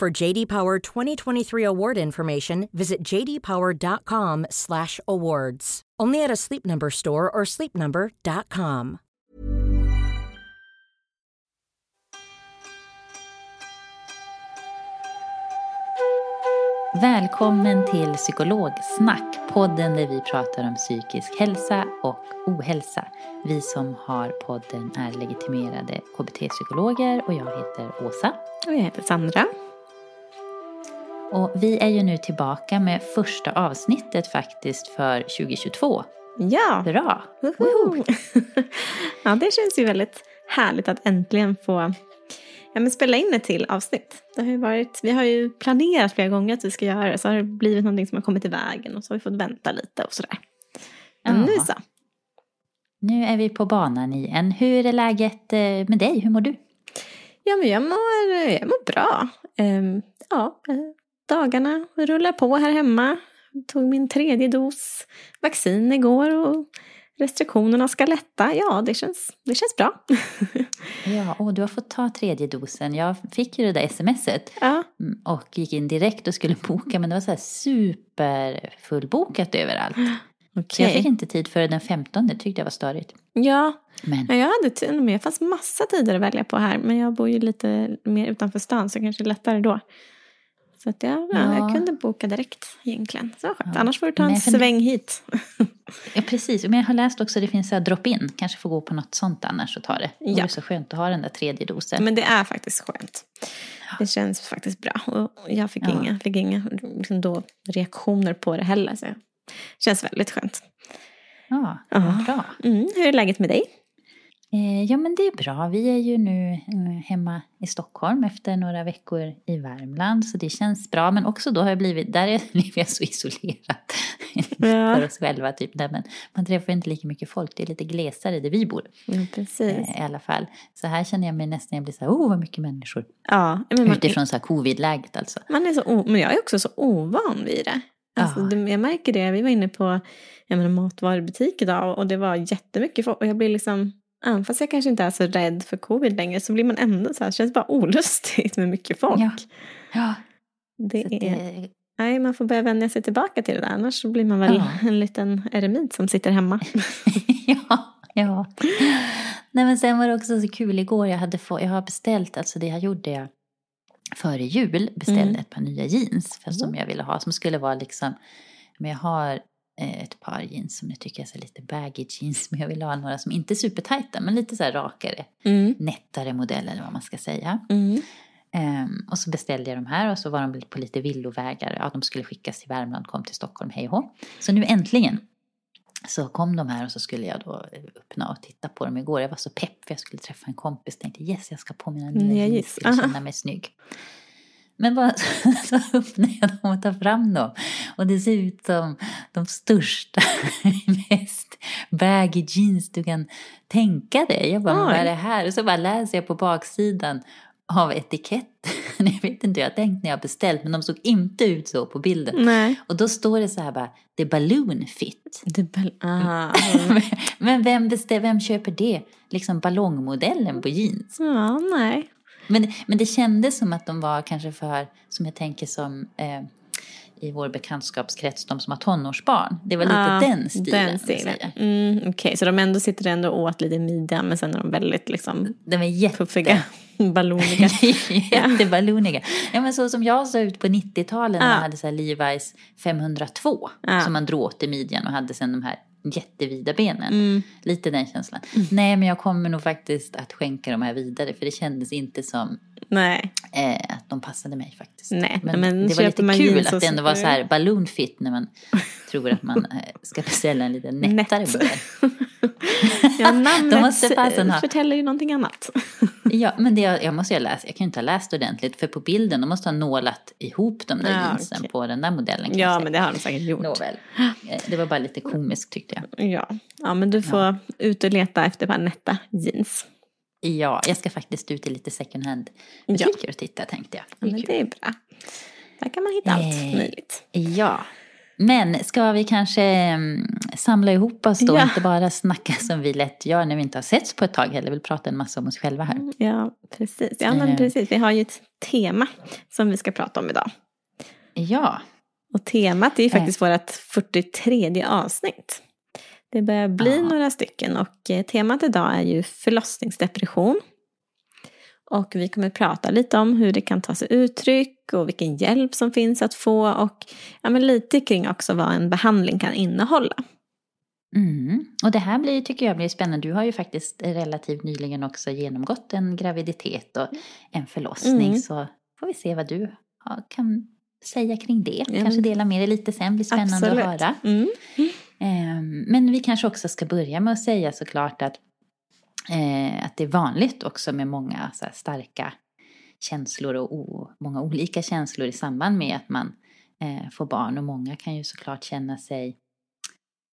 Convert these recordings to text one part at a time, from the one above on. For JD Power 2023 award information, visit jdpower.com/awards. Only at a Sleep Number store or sleepnumber.com. Välkommen till Psykologsnack, podden där vi pratar om psykisk hälsa och ohälsa. Vi som har podden är legitimerade KBT-psykologer och jag heter Åsa. Och jag heter Sandra. Och vi är ju nu tillbaka med första avsnittet faktiskt för 2022. Ja! Bra! Woho! Ja, det känns ju väldigt härligt att äntligen få spela in ett till avsnitt. Det har ju varit, vi har ju planerat flera gånger att vi ska göra det. Så har det blivit någonting som har kommit i vägen och så har vi fått vänta lite och sådär. Men nu så. Nu är vi på banan igen. Hur är läget med dig? Hur mår du? Ja, men jag mår bra. Dagarna rullar på här hemma. Jag tog min 3:e dos vaccin igår och restriktionerna ska lätta. Ja, det känns bra. Ja, och du har fått ta 3:e dosen. Jag fick ju det där smset och gick in direkt och skulle boka, men det var så här superfullbokat överallt. Okay. Jag fick inte tid före den 15:e, tyckte jag var störigt. Ja, men jag hade tid med. Det fanns massa tider att välja på här. Men jag bor ju lite mer utanför stan så kanske lättare då. Så att jag kunde boka direkt egentligen. Så skönt. Ja. Annars får du ta en sväng hit. Ja, precis. Men jag har läst också att det finns drop-in. Kanske får gå på något sånt annars och ta det. Ja. Det är så skönt att ha den där 3:e dosen. Men det är faktiskt skönt. Ja. Det känns faktiskt bra. Och jag fick inga liksom då, reaktioner på det heller. Så det känns väldigt skönt. Ja, bra. Mm, hur är läget med dig? Ja, men det är bra. Vi är ju nu hemma i Stockholm efter några veckor i Värmland. Så det känns bra. Men också då har jag blivit, där lever jag så isolerat för oss själva. Typ. Men man träffar inte lika mycket folk. Det är lite glesare där vi bor. Ja, precis. I alla fall. Så här känner jag mig nästan, jag blir så här, vad mycket människor. Ja, men utifrån så här covid-läget alltså. Man är men jag är också så ovan vid det. Alltså, jag märker det. Vi var inne på en matvarubutik idag och det var jättemycket folk. Och jag blir liksom, fast jag kanske inte är så rädd för covid längre, så blir man ändå så här, känns bara olustigt med mycket folk. Ja. Det är... Nej, man får börja vänja sig tillbaka till det där, annars blir man väl en liten eremit som sitter hemma. Ja. Nej, men sen var det också så kul igår, jag gjorde före jul beställde ett par nya jeans som jag ville ha, som skulle vara liksom, men jag har ett par jeans som jag tycker är så lite baggy jeans, men jag vill ha några som inte är supertajta men lite så här rakare, nättare modeller eller vad man ska säga. Och så beställde jag de här och så var de på lite villovägar, de skulle skickas till Värmland, kom till Stockholm, hej ho. Så nu äntligen så kom de här och så skulle jag då öppna och titta på dem igår. Jag var så pepp för jag skulle träffa en kompis, tänkte yes, jag ska på mina nya jeans, jag känner mig snygg. Men bara så öppnar jag dem och tar fram dem. Och det ser ut som de största, mest baggy jeans du kan tänka dig. Jag bara, vad är det här? Och så bara läser jag på baksidan av etikett. Jag vet inte hur jag tänkt när jag beställt, men de såg inte ut så på bilden. Nej. Och då står det så här bara, the balloon fit. Men vem köper det? Liksom ballongmodellen på jeans. Ja, nej. Men det kändes som att de var kanske för, som jag tänker som i vår bekantskapskrets, de som har tonårsbarn. Det var lite den stilen. Okej, så de sitter ändå åt lite midjan, men sen är de väldigt liksom... De är jättepuffiga. Balloniga. Jätteballoniga. Ja, men så som jag såg ut på 90-talen när man hade så här Levi's 502 som man drog åt i midjan och hade sen de här jättevida benen. Lite den känslan. Nej, men jag kommer nog faktiskt att skänka de här vidare, för det kändes inte som att de passade mig faktiskt. Nej, men det var lite kul att det ändå var så här balloon fit när man tror att man ska beställa en liten nättare början. Ja, namnet förtäller ju någonting annat. Ja, men det jag måste ju läsa. Jag kan ju inte ha läst ordentligt, för på bilden de måste ha nålat ihop de där jeansen på den där modellen. Ja, men det har de säkert gjort. Nåväl. Det var bara lite komiskt tyckte jag. Ja, men du får ut och leta efter bara nätta jeans. Ja, jag ska faktiskt ut i lite second hand butiker och titta, tänkte jag. Ja, men det är bra. Där kan man hitta allt möjligt. Ja. Men ska vi kanske samla ihop oss då? Ja. Inte bara snacka som vi lätt gör när vi inte har setts på ett tag heller. Vi vill prata en massa om oss själva här. Ja, precis. Ja, men precis. Vi har ju ett tema som vi ska prata om idag. Ja. Och temat är ju faktiskt vårt 43:e avsnitt. Det börjar bli några stycken, och temat idag är ju förlossningsdepression. Och vi kommer prata lite om hur det kan ta sig uttryck och vilken hjälp som finns att få. Och men lite kring också vad en behandling kan innehålla. Mm. Och det här tycker jag blir spännande. Du har ju faktiskt relativt nyligen också genomgått en graviditet och en förlossning. Så får vi se vad du kan säga kring det. Kanske dela med dig lite sen, blir spännande att höra. Men vi kanske också ska börja med att säga såklart att det är vanligt också med många så här starka känslor och många olika känslor i samband med att man får barn. Och många kan ju såklart känna sig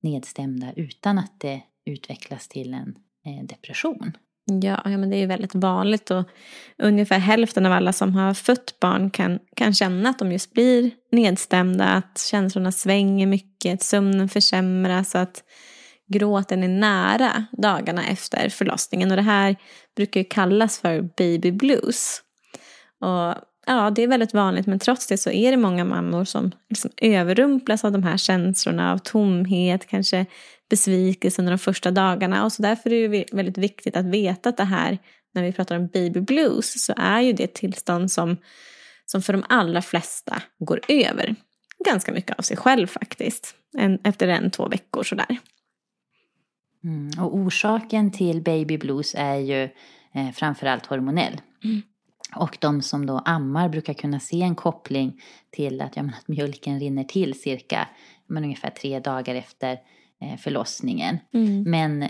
nedstämda utan att det utvecklas till en depression. Ja, men det är ju väldigt vanligt, och ungefär hälften av alla som har fött barn kan känna att de just blir nedstämda, att känslorna svänger mycket, att sömnen försämras, att gråten är nära dagarna efter förlossningen. Och det här brukar ju kallas för baby blues. Och ja, det är väldigt vanligt, men trots det så är det många mammor som liksom överrumplas av de här känslorna av tomhet, kanske besvikelse under de första dagarna. Och så därför är det väldigt viktigt att veta att det här, när vi pratar om baby blues, så är ju det ett tillstånd som för de allra flesta går över. Ganska mycket av sig själv faktiskt. Efter 1-2 veckor sådär. Och orsaken till baby blues är ju framförallt hormonell. Och de som då ammar brukar kunna se en koppling till att mjölken rinner till cirka ungefär 3 dagar efter förlossningen. Men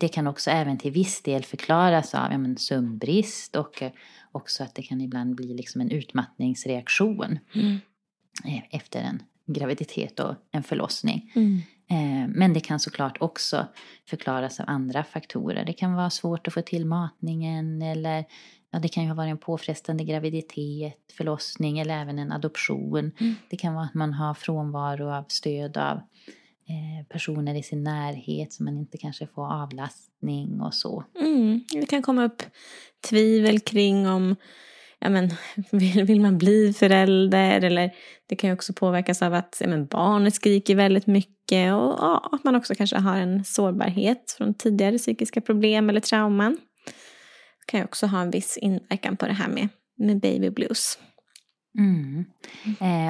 det kan också även till viss del förklaras av sömnbrist, och också att det kan ibland bli liksom en utmattningsreaktion efter en graviditet och en förlossning. Men det kan såklart också förklaras av andra faktorer. Det kan vara svårt att få till matningen, eller det kan ju ha varit en påfrestande graviditet, förlossning eller även en adoption. Det kan vara att man har frånvaro av stöd av personer i sin närhet som man inte kanske får avlastning och så. Det kan komma upp tvivel kring om vill man bli förälder, eller det kan ju också påverkas av att barnet skriker väldigt mycket, och att man också kanske har en sårbarhet från tidigare psykiska problem eller trauman. Det kan ju också ha en viss inverkan på det här med baby blues.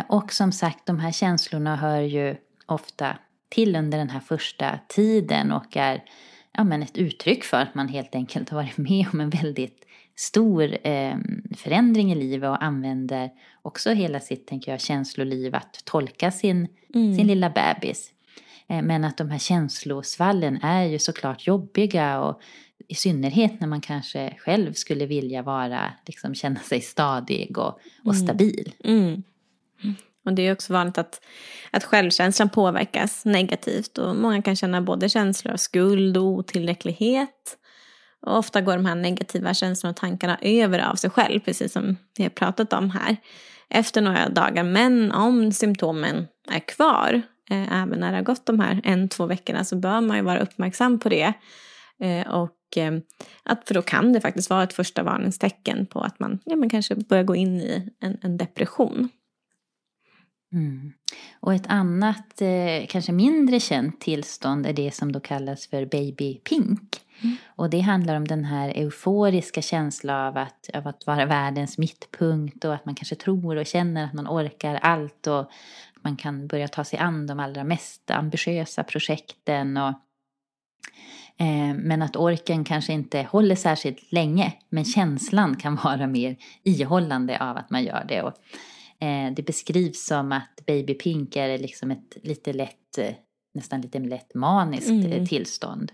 Och som sagt, de här känslorna hör ju ofta till under den här första tiden, och är ett uttryck för att man helt enkelt har varit med om en väldigt stor förändring i livet, och använder också hela sitt, tänker jag, känsloliv att tolka sin lilla bebis. Men att de här känslosvallen är ju såklart jobbiga, och i synnerhet när man kanske själv skulle vilja vara, liksom känna sig stadig och stabil. Och det är också vanligt att självkänslan påverkas negativt, och många kan känna både känslor av skuld och otillräcklighet. Och ofta går de här negativa känslorna och tankarna över av sig själv, precis som vi har pratat om här, efter några dagar. Men om symptomen är kvar, även när det har gått de här 1-2 veckorna, så bör man ju vara uppmärksam på det. För då kan det faktiskt vara ett första varningstecken på att man, man kanske börjar gå in i en depression. Mm. Och ett annat, kanske mindre känt tillstånd är det som då kallas för baby pink. Mm. Och det handlar om den här euforiska känslan av att vara världens mittpunkt, och att man kanske tror och känner att man orkar allt, och att man kan börja ta sig an de allra mest ambitiösa projekten, och men att orken kanske inte håller särskilt länge, men känslan kan vara mer ihållande av att man gör det. Och det beskrivs som att baby pink är liksom ett lite lätt, nästan lite lätt maniskt tillstånd.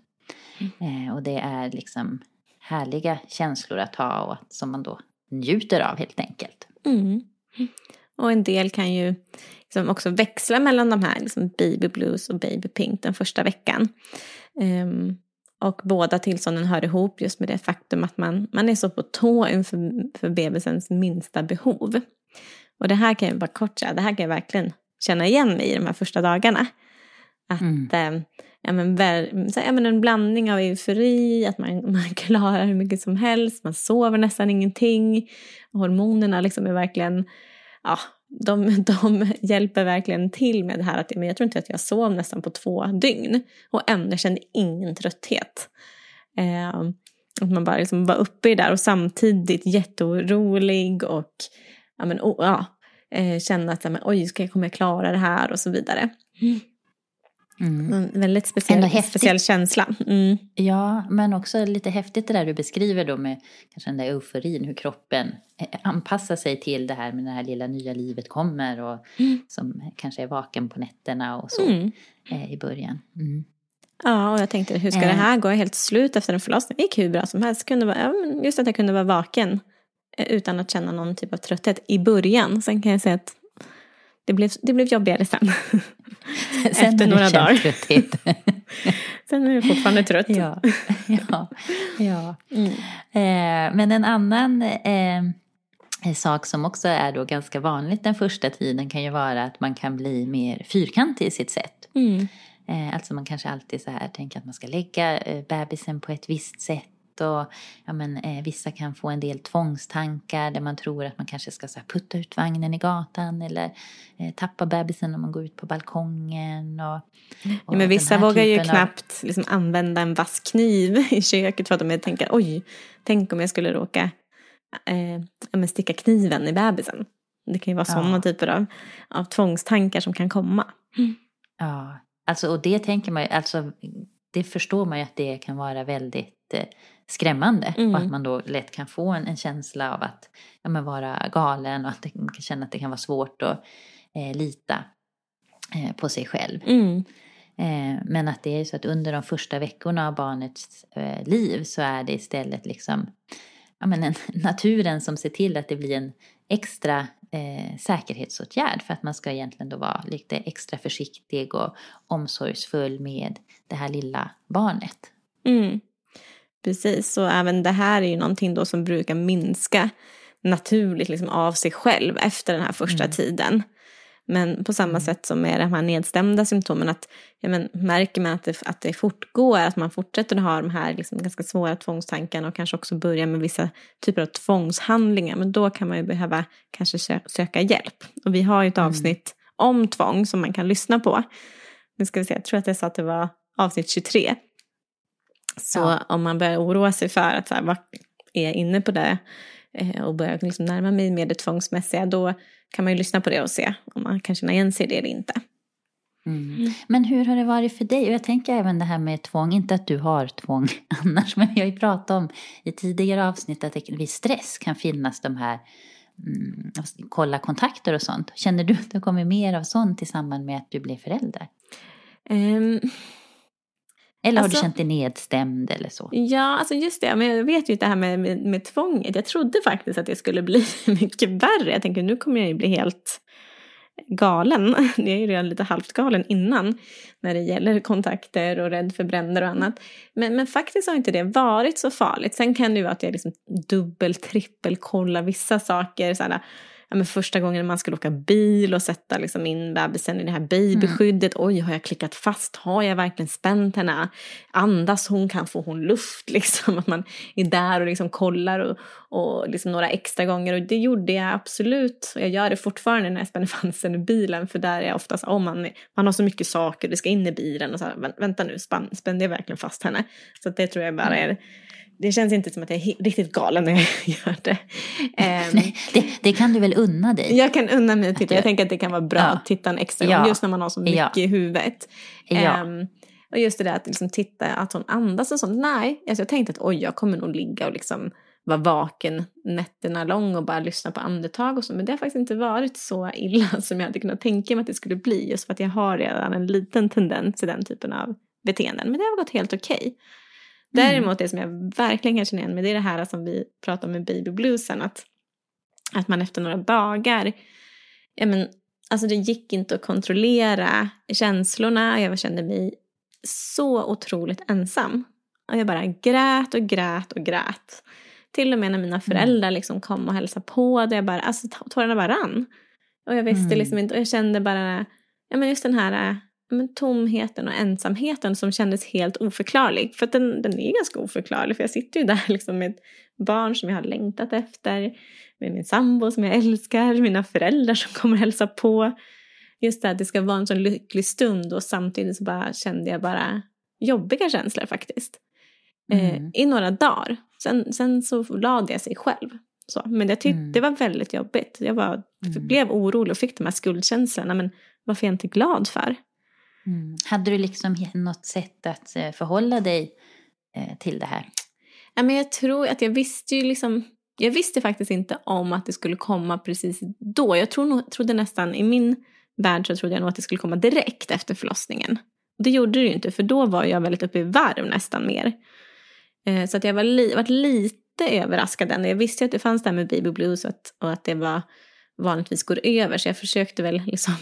Och det är liksom härliga känslor att ha, och som man då njuter av helt enkelt. Mm. Och en del kan ju liksom också växla mellan de här liksom baby blues och baby pink den första veckan. Och båda tillstånden hör ihop just med det faktum att man är så på tå inför bebisens minsta behov. Och det här kan jag bara kort säga, det här kan jag verkligen känna igen mig i de här första dagarna. Att en blandning av eufori, att man klarar hur mycket som helst, man sover nästan ingenting. Hormonerna liksom är verkligen, de hjälper verkligen till med det här. Men jag tror inte att jag sov nästan på 2 dygn. Och ändå kände ingen trötthet. Att man bara liksom var uppe i där och samtidigt jätteorolig och känna att oj, kommer jag klara det här och så vidare. En väldigt speciell känsla. Mm. Ja, men också lite häftigt det där du beskriver då med kanske den där euforin, hur kroppen anpassar sig till det här med det här lilla nya livet kommer, och som kanske är vaken på nätterna och så i början. Mm. Ja, och jag tänkte, hur ska det här gå helt slut efter en förlossning? Det gick hur bra som helst. Just att jag kunde vara vaken utan att känna någon typ av trötthet i början. Sen kan jag säga att det blev jobbigare sen. Efter några dagar. Sen är du fortfarande trött. Ja. Mm. Men en annan sak som också är då ganska vanligt den första tiden kan ju vara att man kan bli mer fyrkantig i sitt sätt. Mm. Alltså man kanske alltid så här tänker att man ska lägga bebisen på ett visst sätt. Och vissa kan få en del tvångstankar där man tror att man kanske ska så här, putta ut vagnen i gatan eller tappa bebisen när man går ut på balkongen. Och men vissa vågar ju knappt liksom använda en vass kniv i köket för att de tänker, tänk om jag skulle råka sticka kniven i bebisen. Det kan ju vara sådana typer av tvångstankar som kan komma. Mm. Ja, alltså, och det tänker man ju, alltså, det förstår man ju att det kan vara väldigt skrämmande och att man då lätt kan få en känsla av att vara galen och att man kan känna att det kan vara svårt att lita på sig själv. Mm. Men att det är så att under de första veckorna av barnets liv så är det istället liksom naturen som ser till att det blir en extra säkerhetsåtgärd för att man ska egentligen då vara lite extra försiktig och omsorgsfull med det här lilla barnet. Mm. Precis, och även det här är ju någonting då som brukar minska naturligt liksom av sig själv efter den här första tiden. Men på samma sätt som med de här nedstämda symptomen, att märker man att det fortgår, att man fortsätter att ha de här liksom ganska svåra tvångstankarna och kanske också börjar med vissa typer av tvångshandlingar, men då kan man ju behöva kanske söka hjälp. Och vi har ju ett avsnitt om tvång som man kan lyssna på. Nu ska vi se, jag tror att jag sa att det var avsnitt 23. Så om man börjar oroa sig för att så här, vad är jag inne på det och börjar liksom närma mig med det tvångsmässiga, då kan man ju lyssna på det och se om man kan känna igen sig det eller inte. Mm. Men hur har det varit för dig? Och jag tänker även det här med tvång, inte att du har tvång annars, men vi har ju pratat om i tidigare avsnitt att vid stress kan finnas de här kolla kontakter och sånt. Känner du att det kommer mer av sånt i samband med att du blir förälder? Eller har du känt dig nedstämd eller så? Ja, alltså just det. Men jag vet ju det här med tvånget. Jag trodde faktiskt att det skulle bli mycket värre. Jag tänker, nu kommer jag ju bli helt galen. Jag är ju redan lite halvt galen innan när det gäller kontakter och rädd för bränder och annat. Men faktiskt har inte det varit så farligt. Sen kan det ju vara att jag liksom trippelkollar vissa saker. Såhär, ja, men första gången man skulle åka bil och sätta liksom in bebisen i det här babyskyddet. Oj, har jag klickat fast? Har jag verkligen spänt henne? Andas hon? Kan få hon luft? Liksom, att man är där och liksom kollar och liksom några extra gånger. Och det gjorde jag absolut. Och jag gör det fortfarande när jag spänner fansen i bilen. För där är jag oftast, man har så mycket saker. Det ska in i bilen och så här, vänta nu, spände jag verkligen fast henne? Så att det tror jag bara är... Det känns inte som att jag är riktigt galen när jag gör det. Det kan du väl unna dig? Jag kan unna mig att titta. Jag tänker att det kan vara bra att titta en extra gång. Just när man har så mycket i huvudet. Och just det där att liksom titta att hon andas och sånt. Nej, alltså jag tänkte att jag kommer nog ligga och liksom vara vaken nätterna lång och bara lyssna på andetag och så. Men det har faktiskt inte varit så illa som jag hade kunnat tänka mig att det skulle bli. Just för att jag har redan en liten tendens till den typen av beteenden. Men det har gått helt okej. Däremot det som jag verkligen kan känna igen med det är det här som vi pratar om med baby bluesen. Att man efter några dagar, det gick inte att kontrollera känslorna. Jag kände mig så otroligt ensam. Och jag bara grät. Till och med när mina föräldrar liksom kom och hälsade på det. Jag bara, tårarna bara rann. Och jag visste liksom inte, och jag kände bara, just den här... tomheten och ensamheten som kändes helt oförklarlig. För att den är ganska oförklarlig. För jag sitter ju där liksom med ett barn som jag har längtat efter. Med min sambo som jag älskar. Mina föräldrar som kommer hälsa på. Just det, att det ska vara en sån lycklig stund. Och samtidigt så bara kände jag bara jobbiga känslor faktiskt. I några dagar. Sen så lade jag sig själv. Så. Men jag tyckte det var väldigt jobbigt. Jag blev orolig och fick de här skuldkänslorna. Men varför är jag inte glad för? Hade du liksom något sätt att förhålla dig till det här? Ja, men jag tror att jag visste ju liksom... Jag visste faktiskt inte om att det skulle komma precis då. Jag trodde nästan, i min värld så trodde jag nog att det skulle komma direkt efter förlossningen. Det gjorde det ju inte, för då var jag väldigt uppe i varv nästan mer. Så att jag var lite överraskad än. Jag visste ju att det fanns det här med baby blues och att det var... vanligtvis går över, så jag försökte väl liksom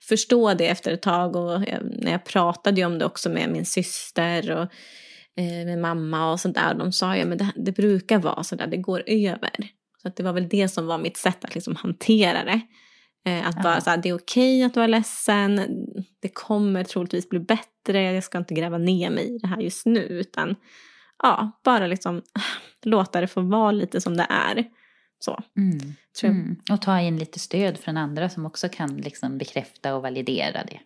förstå det efter ett tag, och när jag pratade ju om det också med min syster och med mamma och sånt där, och de sa ju, men det brukar vara sådär, det går över. Så att det var väl det som var mitt sätt att liksom hantera det, att bara såhär, det är okej att vara ledsen, det kommer troligtvis bli bättre, jag ska inte gräva ner mig i det här just nu, utan bara liksom låta det få vara lite som det är. Så. Och ta in lite stöd från andra som också kan liksom bekräfta och validera det.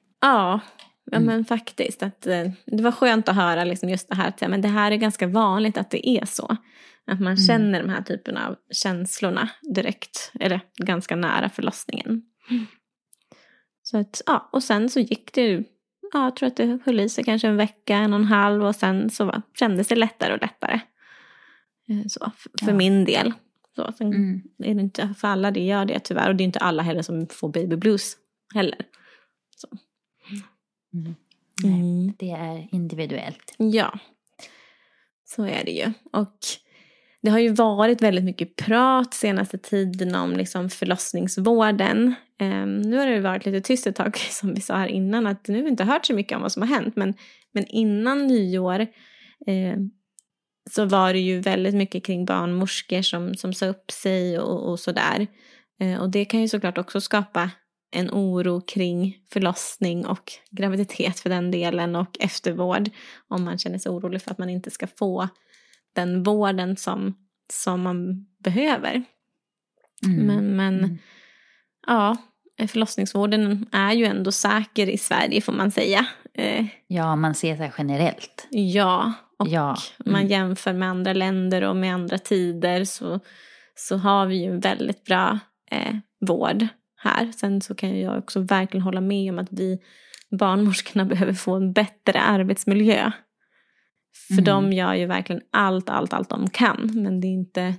Men faktiskt att det var skönt att höra liksom just det här, att men det här är ganska vanligt att det är så, att man känner de här typen av känslorna direkt eller ganska nära förlossningen. Så att och sen så gick det ju, jag tror att det höll i sig kanske en vecka, 1,5, och sen så kändes det lättare och lättare. Så för min del. Sen är det inte för alla, det gör det tyvärr. Och det är inte alla heller som får baby blues heller. Så. Nej, det är individuellt. Ja, så är det ju. Och det har ju varit väldigt mycket prat senaste tiden om liksom förlossningsvården. Nu har det varit lite tyst ett tag, som vi sa här innan. Att nu har vi inte hört så mycket om vad som har hänt. Men innan nyår... så var det ju väldigt mycket kring barnmorskor som sa upp sig och sådär. Och det kan ju såklart också skapa en oro kring förlossning och graviditet för den delen, och eftervård. Om man känner sig orolig för att man inte ska få den vården som man behöver. Men förlossningsvården är ju ändå säker i Sverige, får man säga. Ja, man ser det generellt. Ja, och man jämför med andra länder och med andra tider, så har vi ju en väldigt bra vård här. Sen så kan jag också verkligen hålla med om att vi barnmorskorna behöver få en bättre arbetsmiljö. För de gör ju verkligen allt de kan, men det är inte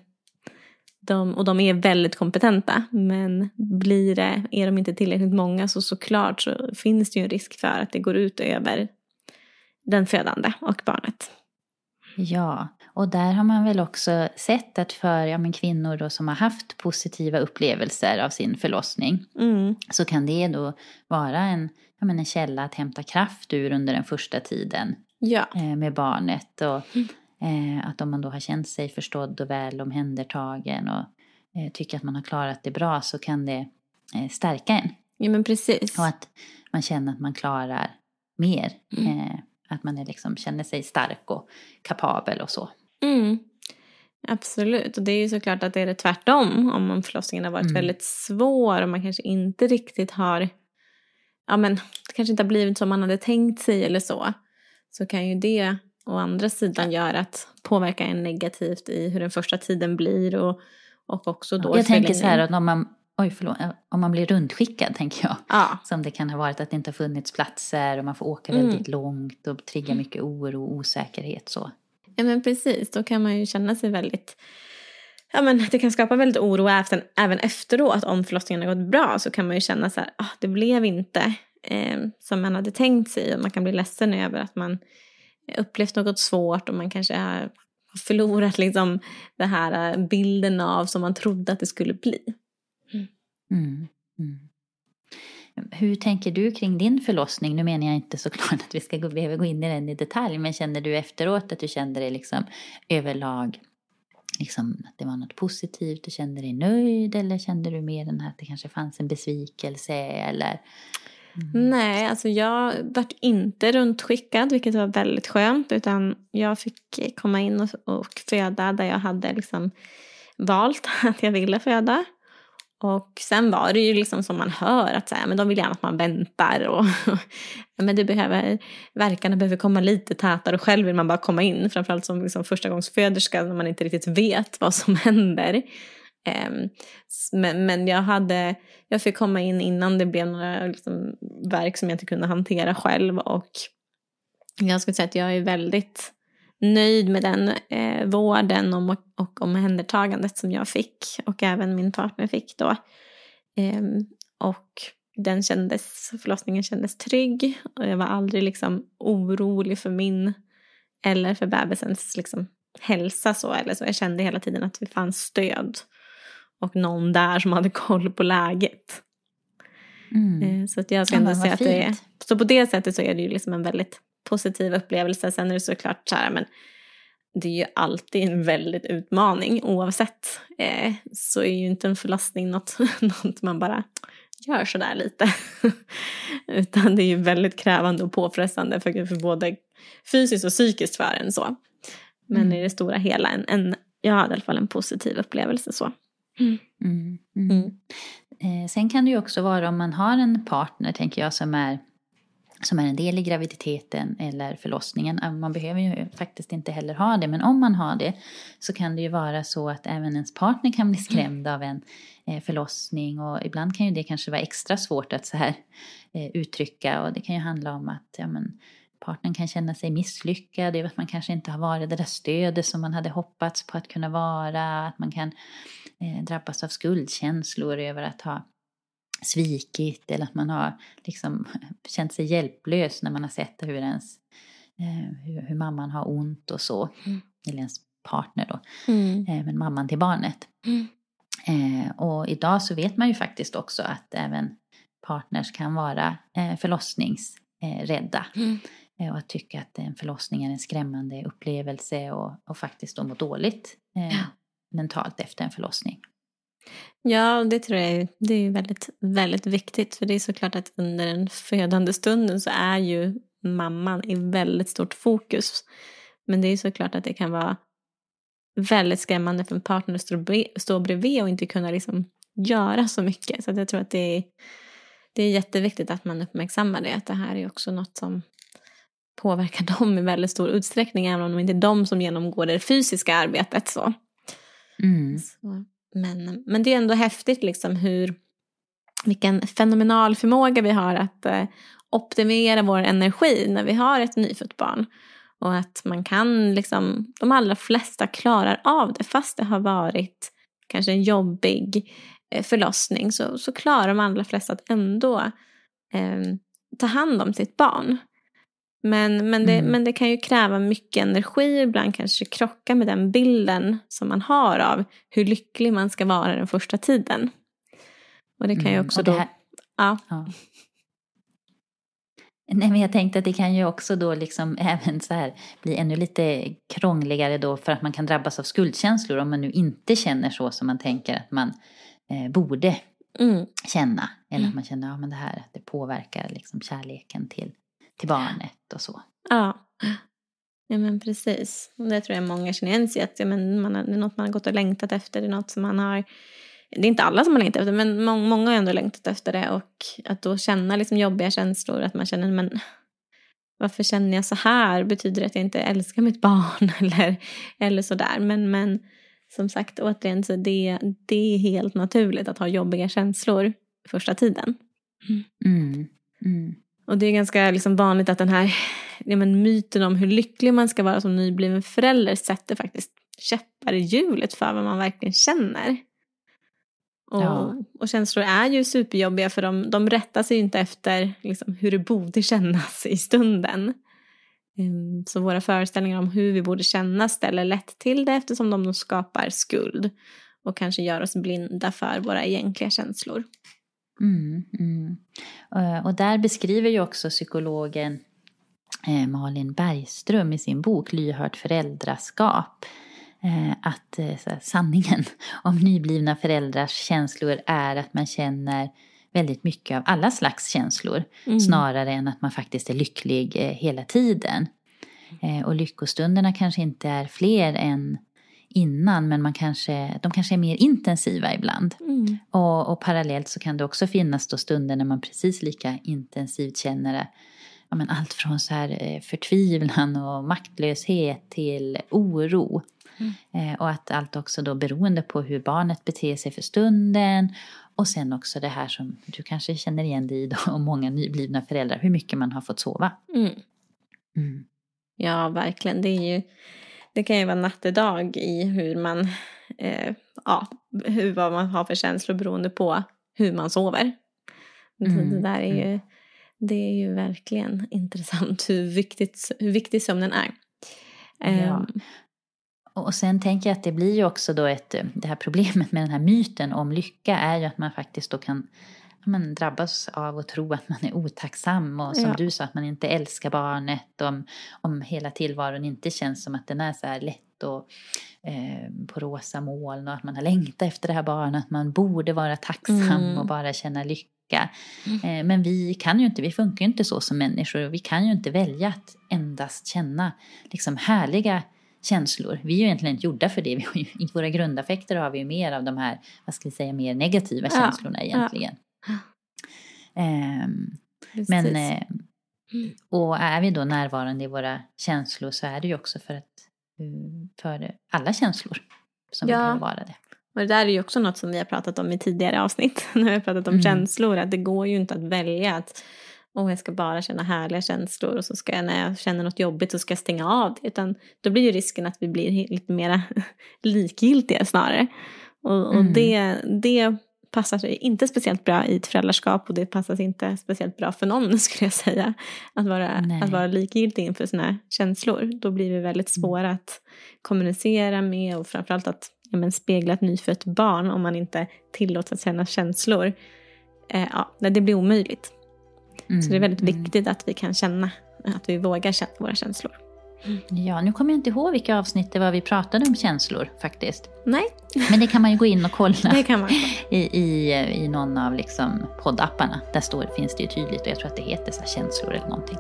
de, och de är väldigt kompetenta, men är de inte tillräckligt många, så såklart så finns det ju en risk för att det går ut över den födande och barnet. Ja, och där har man väl också sett att för kvinnor då som har haft positiva upplevelser av sin förlossning så kan det då vara en källa att hämta kraft ur under den första tiden med barnet. Och att om man då har känt sig förstådd och väl omhändertagen och tycker att man har klarat det bra, så kan det stärka en. Ja, men precis. Och att man känner att man klarar mer. Att man känner sig stark och kapabel och så. Mm. Absolut. Och det är ju såklart att det är det tvärtom. Om förlossningen har varit väldigt svår och man kanske inte riktigt har... Ja, men det kanske inte har blivit som man hade tänkt sig eller så. Så kan ju det å andra sidan göra att påverka en negativt i hur den första tiden blir. Och också då... Jag tänker så här att om man blir rundskickad, tänker jag. Ja. Som det kan ha varit, att det inte har funnits platser och man får åka väldigt långt och trigga mycket oro och osäkerhet. Så. Ja, men precis. Då kan man ju känna sig väldigt... Ja, men det kan skapa väldigt oro även efteråt. Om förlossningen har gått bra så kan man ju känna så här, det blev inte som man hade tänkt sig. Och man kan bli ledsen över att man upplevt något svårt och man kanske har förlorat det här bilden av som man trodde att det skulle bli. Mm, mm. Hur tänker du kring din förlossning? Nu menar jag inte såklart att vi ska behöva gå in i den i detalj, men känner du efteråt att du kände dig överlag att det var något positivt, du kände dig nöjd, eller kände du mer den här att det kanske fanns en besvikelse eller? Mm. Nej, jag var inte rundskickad, vilket var väldigt skönt, utan jag fick komma in och föda där jag hade valt att jag ville föda. Och sen var det ju som man hör att men de vill gärna att man väntar och men verkarna behöver komma lite tätare, och själv vill man bara komma in, framförallt som första gångs föderska när man inte riktigt vet vad som händer. Men jag fick komma in innan det blev några verk som jag inte kunde hantera själv, och jag skulle säga att jag är väldigt nöjd med den vården och omhändertagandet som jag fick, och även min partner fick då. Och förlossningen kändes trygg, och jag var aldrig orolig för min eller för bebisens hälsa så eller så. Jag kände hela tiden att det fanns stöd och någon där som hade koll på läget. Så att jag ska ändå säga att det är, så på det sättet så är det ju en väldigt positiv upplevelse. Sen är det såklart men det är ju alltid en väldigt utmaning oavsett. Så är ju inte en förlossning något man bara gör sådär lite. Utan det är ju väldigt krävande och påfrestande för både fysiskt och psykiskt för en så. Men i det stora hela jag hade i alla fall en positiv upplevelse så. Sen kan det ju också vara om man har en partner, tänker jag, som är en del i graviditeten eller förlossningen. Man behöver ju faktiskt inte heller ha det, men om man har det så kan det ju vara så att även ens partner kan bli skrämd av en förlossning, och ibland kan ju det kanske vara extra svårt att så här uttrycka, och det kan ju handla om att partnern kan känna sig misslyckad, det är att man kanske inte har varit det där stödet som man hade hoppats på att kunna vara, att man kan drabbas av skuldkänslor över att ha svikit, eller att man har känt sig hjälplös när man har sett hur mamman har ont och så. Eller ens partner då. Men mamman till barnet. Och idag så vet man ju faktiskt också att även partners kan vara förlossningsrädda. Och att tycka att en förlossning är en skrämmande upplevelse och faktiskt då må dåligt mentalt efter en förlossning. Ja, det tror jag det är väldigt, väldigt viktigt, för det är såklart att under den födande stunden så är ju mamman i väldigt stort fokus, men det är såklart att det kan vara väldigt skrämmande för en partner att stå bredvid och inte kunna göra så mycket, så att jag tror att det är jätteviktigt att man uppmärksammar det, att det här är också något som påverkar dem i väldigt stor utsträckning, även om det inte är de som genomgår det fysiska arbetet så. Men det är ändå häftigt vilken fenomenal förmåga vi har att optimera vår energi när vi har ett nyfött barn. Och att man kan de allra flesta klarar av det, fast det har varit kanske en jobbig förlossning, så klarar de allra flesta att ändå ta hand om sitt barn. Men det kan ju kräva mycket energi. Ibland kanske krocka med den bilden som man har av hur lycklig man ska vara den första tiden. Och det kan ju också då... Ja. Nej, men jag tänkte att det kan ju också då liksom även så här bli ännu lite krångligare då, för att man kan drabbas av skuldkänslor om man nu inte känner så som man tänker att man borde känna. Eller att man känner men det här, det påverkar liksom kärleken till barnet och så. Ja men precis. Det tror jag många känner igen sig att det är något man har gått och längtat efter. Det är något som man har... Det är inte alla som har längtat efter, men många har ändå längtat efter det. Och att då känna liksom jobbiga känslor. Att man känner, men varför känner jag så här? Betyder det att jag inte älskar mitt barn? Eller sådär. Men som sagt, återigen, så det är helt naturligt att ha jobbiga känslor första tiden. Och det är ganska liksom vanligt att den här myten om hur lycklig man ska vara som nybliven förälder sätter faktiskt käppar i hjulet för vad man verkligen känner. Och känslor är ju superjobbiga, för de rättar sig ju inte efter liksom hur det borde kännas i stunden. Så våra föreställningar om hur vi borde känna ställer lätt till det, eftersom de skapar skuld och kanske gör oss blinda för våra egentliga känslor. Och där beskriver ju också psykologen Malin Bergström i sin bok Lyhört föräldraskap att sanningen om nyblivna föräldrars känslor är att man känner väldigt mycket av alla slags känslor snarare än att man faktiskt är lycklig hela tiden. Och lyckostunderna kanske inte är fler än innan, men de kanske är mer intensiva ibland. Och parallellt så kan det också finnas då stunder när man precis lika intensivt känner allt från så här förtvivlan och maktlöshet till oro. Och att allt också då beroende på hur barnet beter sig för stunden, och sen också det här som du kanske känner igen dig i då, och många nyblivna föräldrar, hur mycket man har fått sova. Ja, verkligen. Det kan ju vara natt och dag i hur man vad man har för känslor beroende på hur man sover. Det där är ju, det är ju verkligen intressant hur viktig sömnen är. Och sen tänker jag att det blir ju också då det här problemet med den här myten om lycka är ju att man faktiskt då kan drabbas av och tro att man är otacksam, och som du sa, att man inte älskar barnet, om hela tillvaron inte känns som att den är så här lätt och på rosa moln, och att man har längtat efter det här barnet, att man borde vara tacksam och bara känna lycka. Men vi funkar ju inte så som människor, och vi kan ju inte välja att endast känna liksom härliga känslor. Vi är ju egentligen inte gjorda för det. I våra grundaffekter har vi ju mer av de här, mer negativa känslorna egentligen. Och är vi då närvarande i våra känslor, så är det ju också för alla känslor som vi behöver vara det. Och det där är ju också något som vi har pratat om i tidigare avsnitt när vi har pratat om känslor, att det går ju inte att välja att jag ska bara känna härliga känslor, och så ska jag, när jag känner något jobbigt, så ska jag stänga av det, utan då blir ju risken att vi blir lite mer likgiltiga snarare, och det passar sig inte speciellt bra i ett föräldraskap, och det passar sig inte speciellt bra för någon, skulle jag säga, att vara likgiltig inför sina känslor. Då blir vi väldigt svåra att kommunicera med, och framförallt att spegla ett nyfött barn om man inte tillåts att känna känslor. Det blir omöjligt. Så det är väldigt viktigt att vi kan känna, att vi vågar känna våra känslor. Ja, nu kommer jag inte ihåg vilka avsnitt det var vi pratade om känslor faktiskt. Nej. Men det kan man ju gå in och kolla. Det kan man. I någon av poddapparna. Där finns det ju tydligt, och jag tror att det heter så här känslor eller någonting.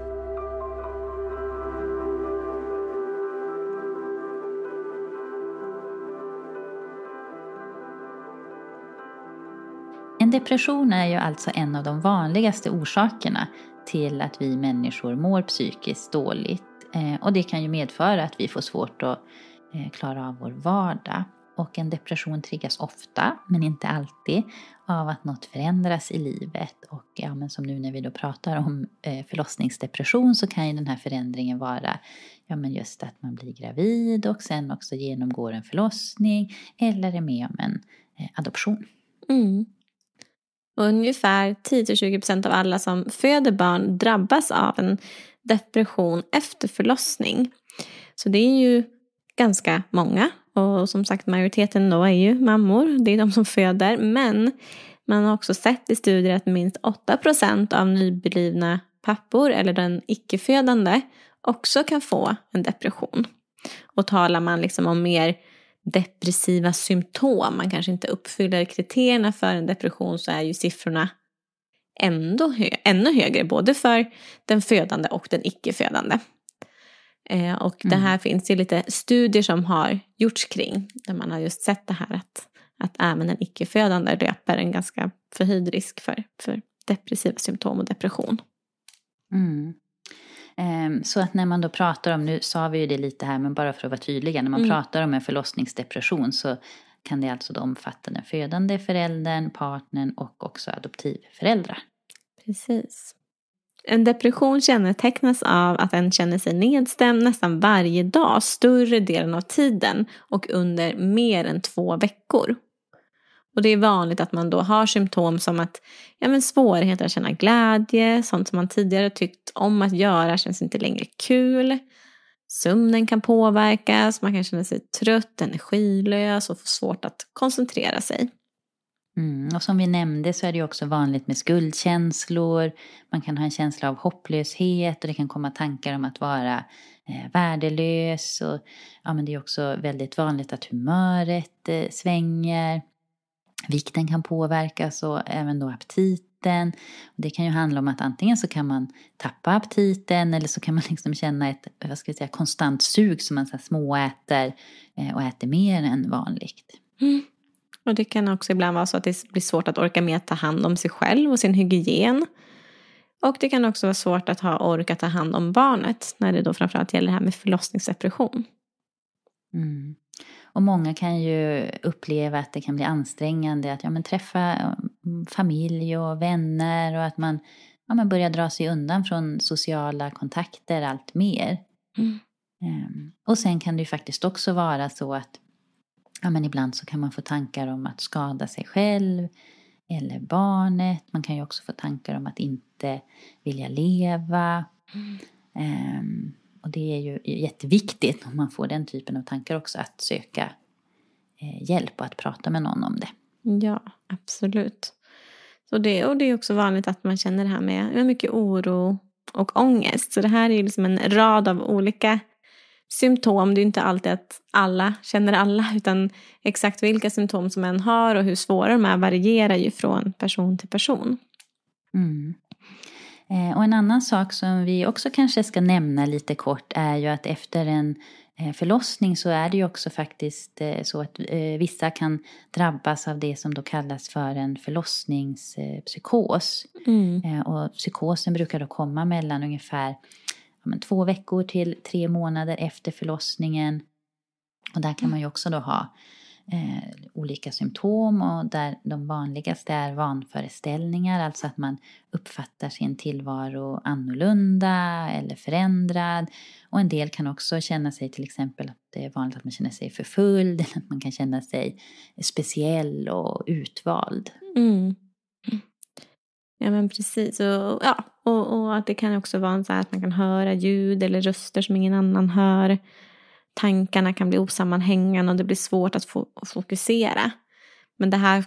En depression är ju alltså en av de vanligaste orsakerna till att vi människor mår psykiskt dåligt. Och det kan ju medföra att vi får svårt att klara av vår vardag. Och en depression triggas ofta, men inte alltid, av att något förändras i livet. Och som nu när vi då pratar om förlossningsdepression, så kan ju den här förändringen vara just att man blir gravid och sen också genomgår en förlossning eller är med om en adoption. Ungefär 10-20% av alla som föder barn drabbas av en depression efter förlossning. Så det är ju ganska många. Och som sagt, majoriteten då är ju mammor. Det är de som föder. Men man har också sett i studier att minst 8% av nyblivna pappor eller den icke-födande också kan få en depression. Och talar man liksom om mer depressiva symptom, man kanske inte uppfyller kriterierna för en depression, så är ju siffrorna ännu högre både för den födande och den icke-födande. Och det här finns ju lite studier som har gjorts kring, där man har just sett det här att även en icke-födande löper en ganska förhöjd risk för depressiva symptom och depression. Mm. Så att när man då pratar om, nu sa vi ju det lite här, men bara för att vara tydliga, när man pratar om en förlossningsdepression så kan det alltså omfatta den födande föräldern, partnern och också adoptivföräldrar. Precis. En depression kännetecknas av att en känner sig nedstämd nästan varje dag, större delen av tiden och under mer än 2 veckor. Och det är vanligt att man då har symptom som att svårigheter att känna glädje, sånt som man tidigare tyckt om att göra känns inte längre kul. Sömnen kan påverkas, man kan känna sig trött, energilös och få svårt att koncentrera sig. Och som vi nämnde så är det ju också vanligt med skuldkänslor, man kan ha en känsla av hopplöshet och det kan komma tankar om att vara värdelös. Och, men det är också väldigt vanligt att humöret svänger. Vikten kan påverkas och även då aptiten. Det kan ju handla om att antingen så kan man tappa aptiten eller så kan man liksom känna ett konstant sug som man så småäter och äter mer än vanligt. Mm. Och det kan också ibland vara så att det blir svårt att orka med att ta hand om sig själv och sin hygien. Och det kan också vara svårt att orka ta hand om barnet när det då framförallt gäller det här med förlossningsdepression. Mm. Och många kan ju uppleva att det kan bli ansträngande att träffa familj och vänner och att man, börjar dra sig undan från sociala kontakter allt mer. Mm. Och sen kan det ju faktiskt också vara så att ibland så kan man få tankar om att skada sig själv eller barnet. Man kan ju också få tankar om att inte vilja leva. Och det är ju jätteviktigt om man får den typen av tankar också att söka hjälp och att prata med någon om det. Ja, absolut. Och det är också vanligt att man känner det här med mycket oro och ångest. Så det här är ju liksom en rad av olika symptom. Det är ju inte alltid att alla känner alla, utan exakt vilka symptom som en har och hur svåra de är varierar ju från person till person. Mm. Och en annan sak som vi också kanske ska nämna lite kort är ju att efter en förlossning så är det ju också faktiskt så att vissa kan drabbas av det som då kallas för en förlossningspsykos. Mm. Och psykosen brukar då komma mellan ungefär 2 veckor till 3 månader efter förlossningen. Och där kan man ju också då ha olika symptom, och där de vanligaste är vanföreställningar, alltså att man uppfattar sin tillvaro annorlunda eller förändrad. Och en del kan också känna sig, till exempel att det är vanligt att man känner sig förföljd eller att man kan känna sig speciell och utvald. Mm. Ja, men precis. Och att det kan också vara så här att man kan höra ljud eller röster som ingen annan hör. Tankarna kan bli osammanhängande och det blir svårt att fokusera. Men det här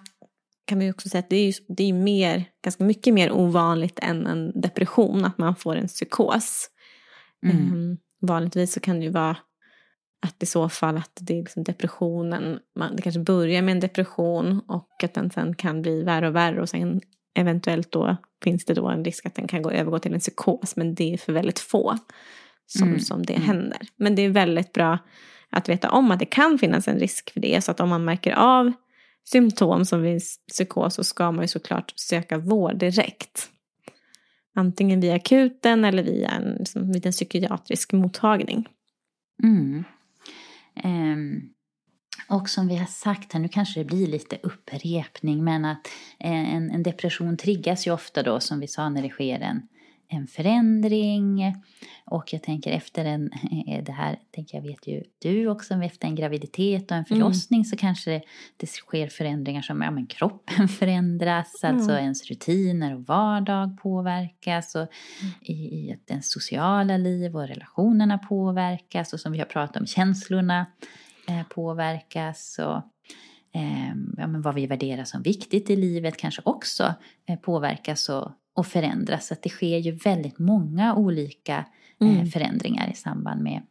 kan vi också säga att det är mer, ganska mycket mer ovanligt än en depression att man får en psykos. Vanligtvis så kan det ju vara att i så fall att det är liksom depressionen. Det kanske börjar med en depression och att den sen kan bli värre och sen eventuellt då finns det då en risk att den kan övergå till en psykos, men det är för väldigt få som det händer. Men det är väldigt bra att veta om att det kan finnas en risk för det. Så att om man märker av symptom som vid psykos så ska man ju såklart söka vård direkt. Antingen via akuten eller vid en psykiatrisk mottagning. Mm. Och som vi har sagt här, nu kanske det blir lite upprepning, men att en depression triggas ju ofta då, som vi sa, när det sker en en förändring. Och jag tänker efter det här, tänker jag, vet ju du också, efter en graviditet och en förlossning så kanske det sker förändringar som, ja, men kroppen förändras, alltså ens rutiner och vardag påverkas, och i ens sociala liv och relationerna påverkas, och som vi har pratat om, känslorna påverkas, och ja, men vad vi värderar som viktigt i livet kanske också påverkas och förändras. Så att det sker ju väldigt många olika förändringar i samband med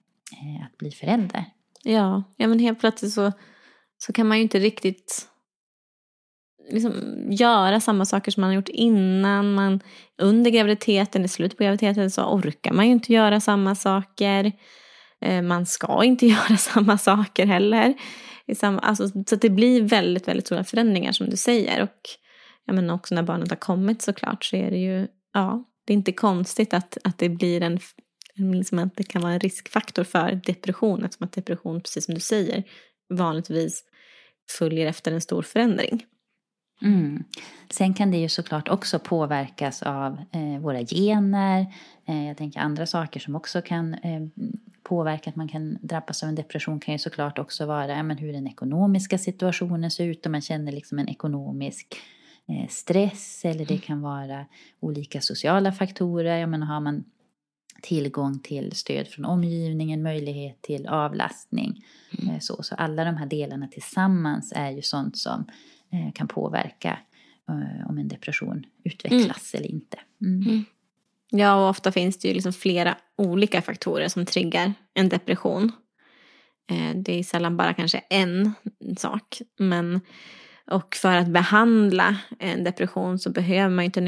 att bli förälder. Ja, men helt plötsligt så kan man ju inte riktigt liksom göra samma saker som man har gjort innan. Under graviditeten, i slutet på graviditeten, så orkar man ju inte göra samma saker. Man ska inte göra samma saker heller. Alltså, så att det blir väldigt, väldigt stora förändringar som du säger. Och jag menar också när barnet har kommit, såklart, så är det ju, ja, det är inte konstigt att det blir liksom att det kan vara en riskfaktor för depression. Eftersom att depression, precis som du säger, vanligtvis följer efter en stor förändring. Mm. Sen kan det ju såklart också påverkas av våra gener. Jag tänker andra saker som också kan påverka att man kan drabbas av en depression kan ju såklart också vara hur den ekonomiska situationen ser ut, om man känner liksom en ekonomisk stress, eller det kan vara olika sociala faktorer. Jag menar, har man tillgång till stöd från omgivningen, möjlighet till avlastning, så alla de här delarna tillsammans är ju sånt som kan påverka om en depression utvecklas eller inte. Ja, och ofta finns det ju liksom flera olika faktorer som triggar en depression. Det är sällan bara kanske en sak. Och för att behandla en depression så behöver man ju inte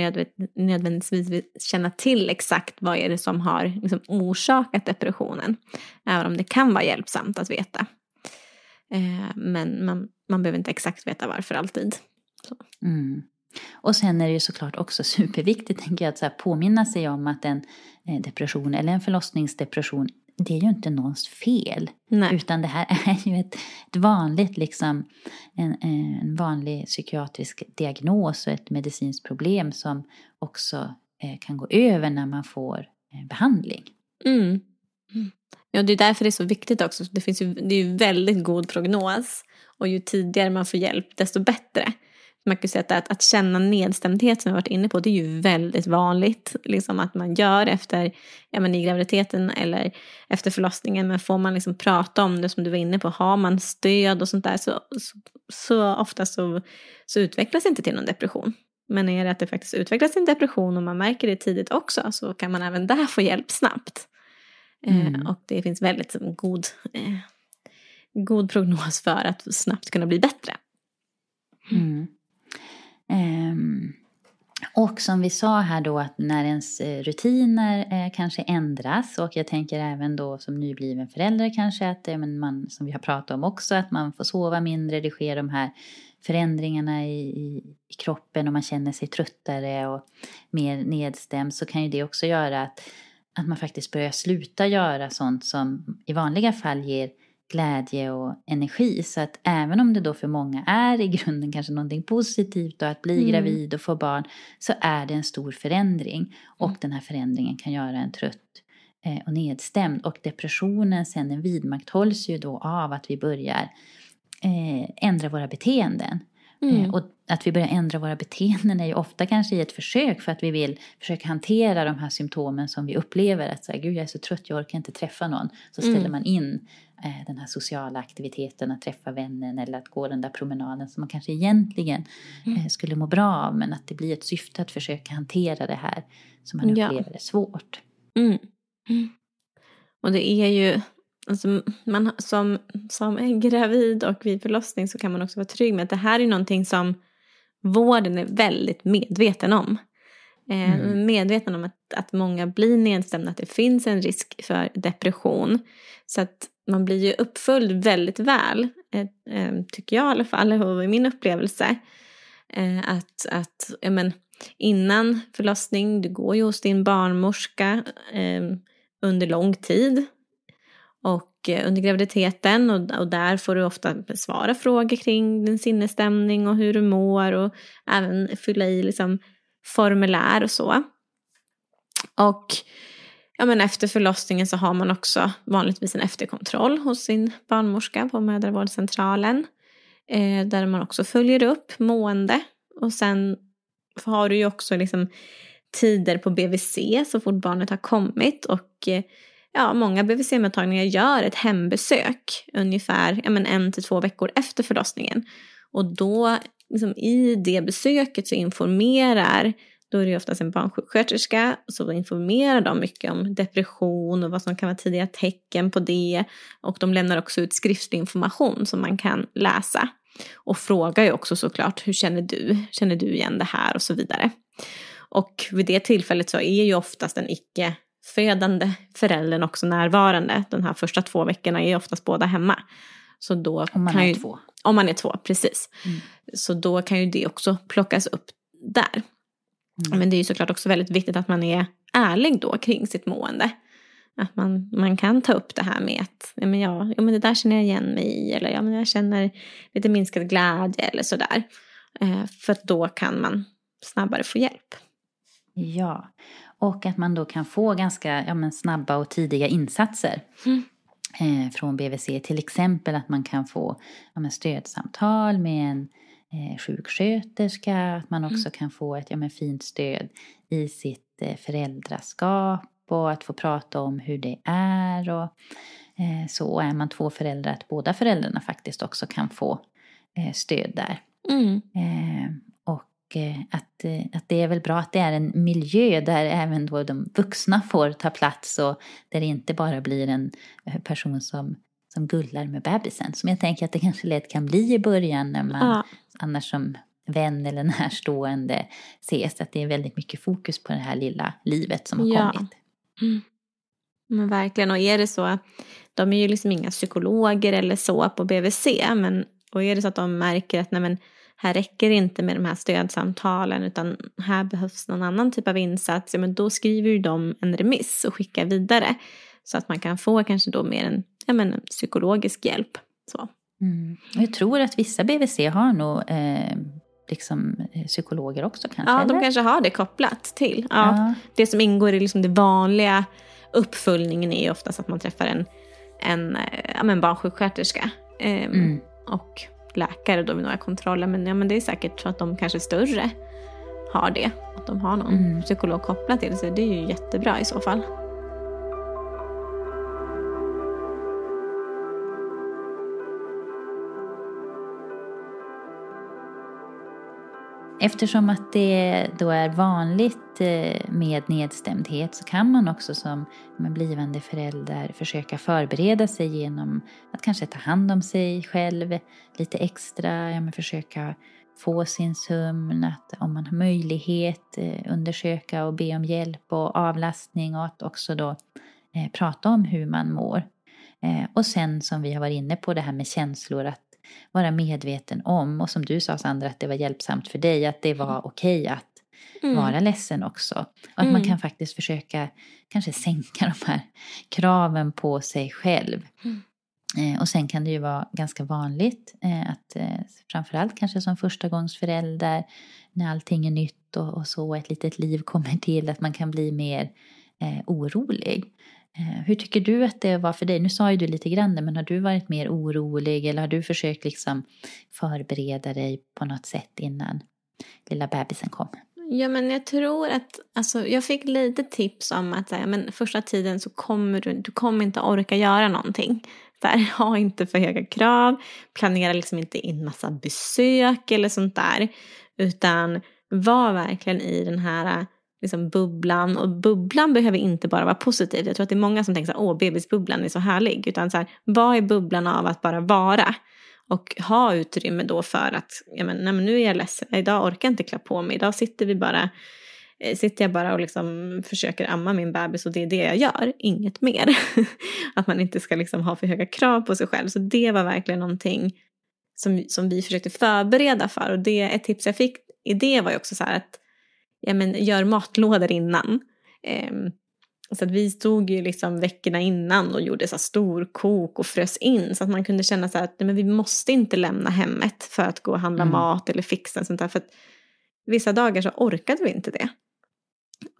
nödvändigtvis känna till exakt vad är det som har liksom orsakat depressionen. Även om det kan vara hjälpsamt att veta. Men man behöver inte exakt veta varför alltid. Så. Mm. Och sen är det ju såklart också superviktigt, tänker jag, att så här påminna sig om att en depression eller en förlossningsdepression, det är ju inte någons fel. Nej. Utan det här är ju ett vanligt, liksom, en vanlig psykiatrisk diagnos och ett medicinskt problem som också kan gå över när man får behandling. Ja, det är därför det är så viktigt också. Det är ju väldigt god prognos, och ju tidigare man får hjälp desto bättre. Man kan säga att känna nedstämdhet, som jag varit inne på, det är ju väldigt vanligt. Liksom att man gör efter, ja, men i graviditeten eller efter förlossningen. Men får man liksom prata om det, som du var inne på, har man stöd och sånt där, så ofta så utvecklas inte till någon depression. Men är det att det faktiskt utvecklas en depression och man märker det tidigt också, så kan man även där få hjälp snabbt. Och det finns väldigt god prognos för att snabbt kunna bli bättre. Och som vi sa här då, att när ens rutiner kanske ändras, och jag tänker även då som nybliven förälder kanske att man, som vi har pratat om också, att man får sova mindre, det sker de här förändringarna i kroppen och man känner sig tröttare och mer nedstämd, så kan ju det också göra att man faktiskt börjar sluta göra sånt som i vanliga fall ger glädje och energi. Så att även om det då för många är i grunden kanske någonting positivt då, att bli gravid och få barn, så är det en stor förändring. Och den här förändringen kan göra en trött och nedstämd. Och depressionen sen, den vidmakthålls ju då av att vi börjar ändra våra beteenden. Och att vi börjar ändra våra beteenden är ju ofta kanske i ett försök, för att vi vill försöka hantera de här symptomen som vi upplever. Att säga, gud, jag är så trött, jag orkar inte träffa någon. Så ställer man in den här sociala aktiviteten, att träffa vännen eller att gå den där promenaden som man kanske egentligen skulle må bra av. Men att det blir ett syfte att försöka hantera det här som man upplever är svårt. Och det är ju... Alltså man, som är gravid och vid förlossning, så kan man också vara trygg med att det här är någonting som vården är väldigt medveten om. Medveten om att många blir nedstämda, att det finns en risk för depression. Så att man blir ju uppföljd väldigt väl, tycker jag i alla fall, och i min upplevelse. Att innan förlossning, du går ju hos din barnmorska under lång tid. Och under graviditeten, och där får du ofta besvara frågor kring din sinnesstämning och hur du mår, och även fylla i liksom formulär och så. Och ja, men efter förlossningen så har man också vanligtvis en efterkontroll hos sin barnmorska på mödravårdscentralen. Där man också följer upp mående. Och sen har du ju också liksom tider på BVC så fort barnet har kommit. Och ja, många BVC-mottagningar gör ett hembesök ungefär 1 till 2 veckor efter förlossningen. Och då liksom, i det besöket så informerar, då är det ju oftast en barnsjuksköterska, så informerar de mycket om depression och vad som kan vara tidiga tecken på det. Och de lämnar också ut skriftlig information som man kan läsa. Och frågar ju också såklart, hur känner du igen det här och så vidare. Och vid det tillfället så är ju oftast den icke-födande föräldern också närvarande. De här första 2 veckorna är oftast båda hemma. Så då om man kan ju, är två. Om man är två, precis. Mm. Så då kan ju det också plockas upp där. Mm. Men det är ju såklart också väldigt viktigt att man är ärlig då kring sitt mående. Att man kan ta upp det här med att men det där känner jag igen mig i. Eller jag känner lite minskad glädje eller sådär. För då kan man snabbare få hjälp. Ja, och att man då kan få ganska snabba och tidiga insatser från BVC. Till exempel att man kan få stödsamtal med en sjuksköterska. Att man också kan få ett fint stöd i sitt föräldraskap. Och att få prata om hur det är. Och så är man två föräldrar, att båda föräldrarna faktiskt också kan få stöd där. Mm. Att det är väl bra att det är en miljö där även då de vuxna får ta plats. Och där det inte bara blir en person som gullar med bebisen. Som jag tänker att det kanske lätt kan bli i början när man annars som vän eller närstående ses. Att det är väldigt mycket fokus på det här lilla livet som har kommit. Mm. Men verkligen, och är det så, de är ju liksom inga psykologer eller så på BVC, men och är det så att de märker att här räcker det inte med de här stödsamtalen utan här behövs någon annan typ av insats, då skriver ju de en remiss och skickar vidare så att man kan få kanske då mer en psykologisk hjälp så. Mm. Jag tror att vissa BVC har nog psykologer också kanske. Ja, de kanske har det kopplat till. Ja. Det som ingår i liksom det vanliga uppföljningen är ju oftast att man träffar en barnsjuksköterska och läkare då vid några kontroller. Men det är säkert så att de kanske större har det. Att de har någon psykolog kopplat till. Så det är ju jättebra i så fall. Eftersom att det då är vanligt med nedstämdhet så kan man också som blivande förälder försöka förbereda sig genom att kanske ta hand om sig själv lite extra. Försöka få sin sömn, att om man har möjlighet undersöka och be om hjälp och avlastning, och att också då prata om hur man mår. Och sen som vi har varit inne på det här med känslor, att vara medveten om, och som du sa Sandra att det var hjälpsamt för dig, att det var okej att vara ledsen också, och att man kan faktiskt försöka kanske sänka de här kraven på sig själv. Och sen kan det ju vara ganska vanligt att framförallt kanske som förstagångsförälder när allting är nytt och så ett litet liv kommer till, att man kan bli mer orolig. Hur tycker du att det var för dig? Nu sa ju du lite grann det, men har du varit mer orolig eller har du försökt liksom förbereda dig på något sätt innan lilla bebisen kom? Ja, men jag tror att jag fick lite tips om att första tiden så kommer du kommer inte orka göra någonting. Ha inte för höga krav, planera liksom inte in massa besök eller sånt där, utan var verkligen i den här liksom bubblan, och bubblan behöver inte bara vara positiv. Jag tror att det är många som tänker åh, bebisbubblan är så härlig, utan vad är bubblan av att bara vara, och ha utrymme då för att nu är jag ledsen, idag orkar jag inte klä på mig, idag sitter jag bara och liksom försöker amma min bebis och det är det jag gör, inget mer. Att man inte ska liksom ha för höga krav på sig själv. Så det var verkligen någonting som vi försökte förbereda för, och det ett tips jag fick i det var ju också så här att gör matlådor innan. Så att vi stod ju liksom veckorna innan och gjorde så stor kok och frös in. Så att man kunde känna så här att vi måste inte lämna hemmet för att gå och handla mat eller fixa sånt där. För att vissa dagar så orkade vi inte det.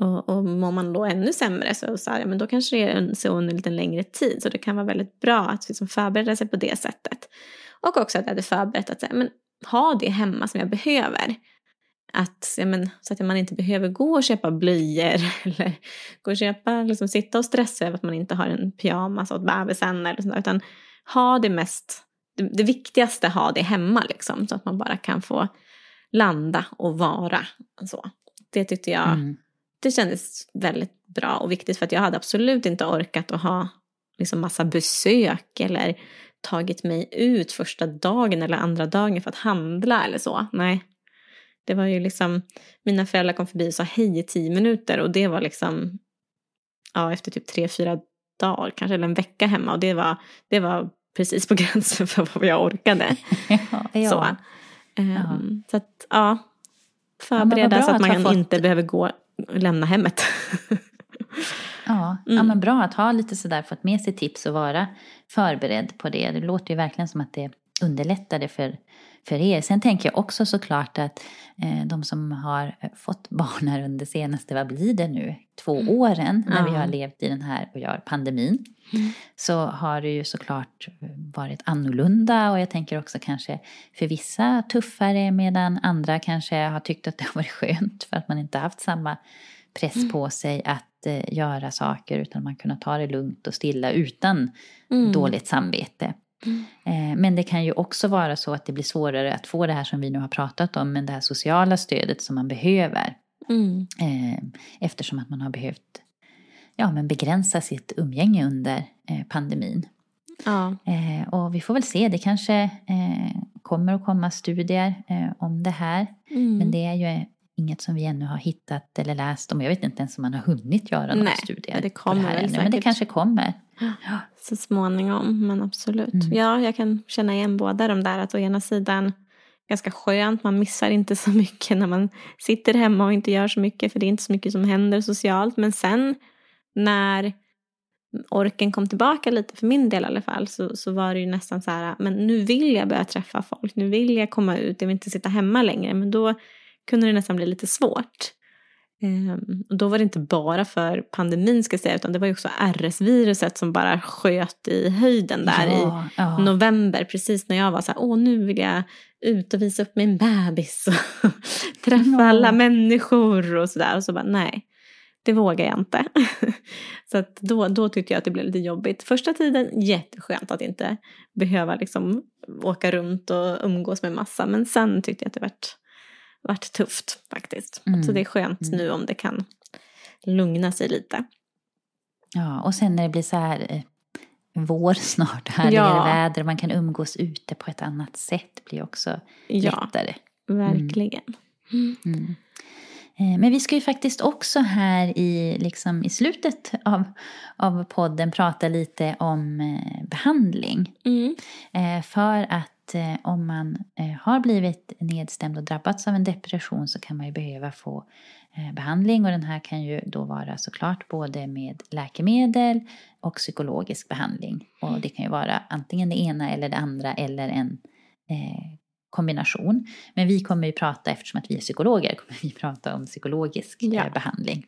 Och mår man då ännu sämre så här, ja, men då kanske det är en zon en lite längre tid. Så det kan vara väldigt bra att liksom förbereda sig på det sättet. Och också att jag hade förberett att säga, men ha det hemma som jag behöver. Att, ja, men, så att man inte behöver gå och köpa blöjor. Eller gå och köpa, liksom, sitta och stressa över att man inte har en pyjamas åt bebisen. Eller sånt där, utan ha det mest, det viktigaste, ha det hemma. Liksom, så att man bara kan få landa och vara. Så. Det tyckte jag... Det kändes väldigt bra och viktigt för att jag hade absolut inte orkat att ha liksom massa besök eller tagit mig ut första dagen eller andra dagen för att handla eller så. Nej, det var ju liksom, mina föräldrar kom förbi och sa hej i 10 minuter och det var liksom, ja, efter typ 3-4 dagar kanske, eller en vecka hemma, och det var precis på gränsen för vad jag orkade. Ja. Så att ja, förbereda så att man inte behöver gå lämna hemmet. Ja, men bra att ha lite sådär, fått med sig tips och vara förberedd på det. Det låter ju verkligen som att det underlättade för er. Sen tänker jag också såklart att de som har fått barn här under senaste, vad blir det nu? 2 åren när vi har levt i den här och gör pandemin. Så har det ju såklart varit annorlunda, och jag tänker också kanske för vissa tuffare, medan andra kanske har tyckt att det har varit skönt för att man inte haft samma press på sig att göra saker, utan man kunde ta det lugnt och stilla utan dåligt samvete. Men det kan ju också vara så att det blir svårare att få det här som vi nu har pratat om, men det här sociala stödet som man behöver, eftersom att man har behövt begränsa sitt umgänge under pandemin. Och vi får väl se, det kanske kommer att komma studier om det här, men det är ju inget som vi ännu har hittat eller läst om. Jag vet inte ens om man har hunnit göra några studier. Det kommer det ännu, men det kanske kommer. Ja. Så småningom, men absolut. Ja, jag kan känna igen båda de där. Att å ena sidan, ganska skönt. Man missar inte så mycket när man sitter hemma och inte gör så mycket. För det är inte så mycket som händer socialt. Men sen när orken kom tillbaka lite, för min del i alla fall, så var det ju nästan så här, men nu vill jag börja träffa folk. Nu vill jag komma ut. Jag vill inte sitta hemma längre. Men då kunde det nästan bli lite svårt. Och då var det inte bara för pandemin, ska jag säga, utan det var ju också RS-viruset som bara sköt i höjden där i november. Precis när jag var så här, nu vill jag ut och visa upp min bebis och träffa alla människor och sådär. Och så bara, nej, det vågar jag inte. Så att då tyckte jag att det blev lite jobbigt. Första tiden, jätteskönt att inte behöva liksom åka runt och umgås med massa. Men sen tyckte jag att det varit tufft faktiskt. Så det är skönt nu om det kan lugna sig lite. Ja, och sen när det blir så här vår snart, härligare väder, man kan umgås ute på ett annat sätt, blir också lättare. Verkligen. Men vi ska ju faktiskt också här i slutet av podden prata lite om behandling. För att om man har blivit nedstämd och drabbats av en depression, så kan man ju behöva få behandling. Och den här kan ju då vara såklart både med läkemedel och psykologisk behandling. Och det kan ju vara antingen det ena eller det andra, eller en kombination. Men vi kommer ju prata, eftersom att vi är psykologer, kommer vi prata om psykologisk behandling.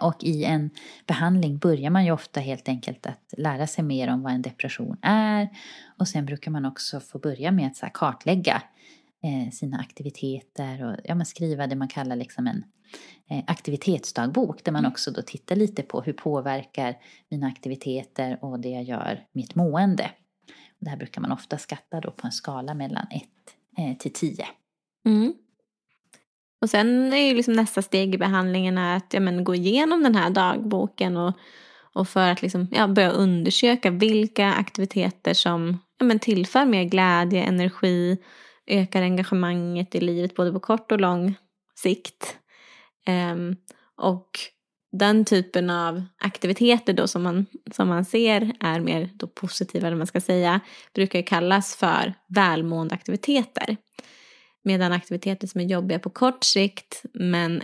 Och i en behandling börjar man ju ofta helt enkelt att lära sig mer om vad en depression är, och sen brukar man också få börja med att så här kartlägga sina aktiviteter och skriva det man kallar liksom en aktivitetsdagbok, där man också då tittar lite på hur påverkar mina aktiviteter och det jag gör mitt mående. Och det här brukar man ofta skatta då på en skala mellan 1 till 10. Och sen är ju liksom nästa steg i behandlingen att gå igenom den här dagboken och för att liksom, börja undersöka vilka aktiviteter som tillför mer glädje, energi, ökar engagemanget i livet både på kort och lång sikt. Och den typen av aktiviteter då som man ser är mer då positiva, eller man ska säga, brukar ju kallas för välmående aktiviteter. Medan aktiviteter som är jobbiga på kort sikt men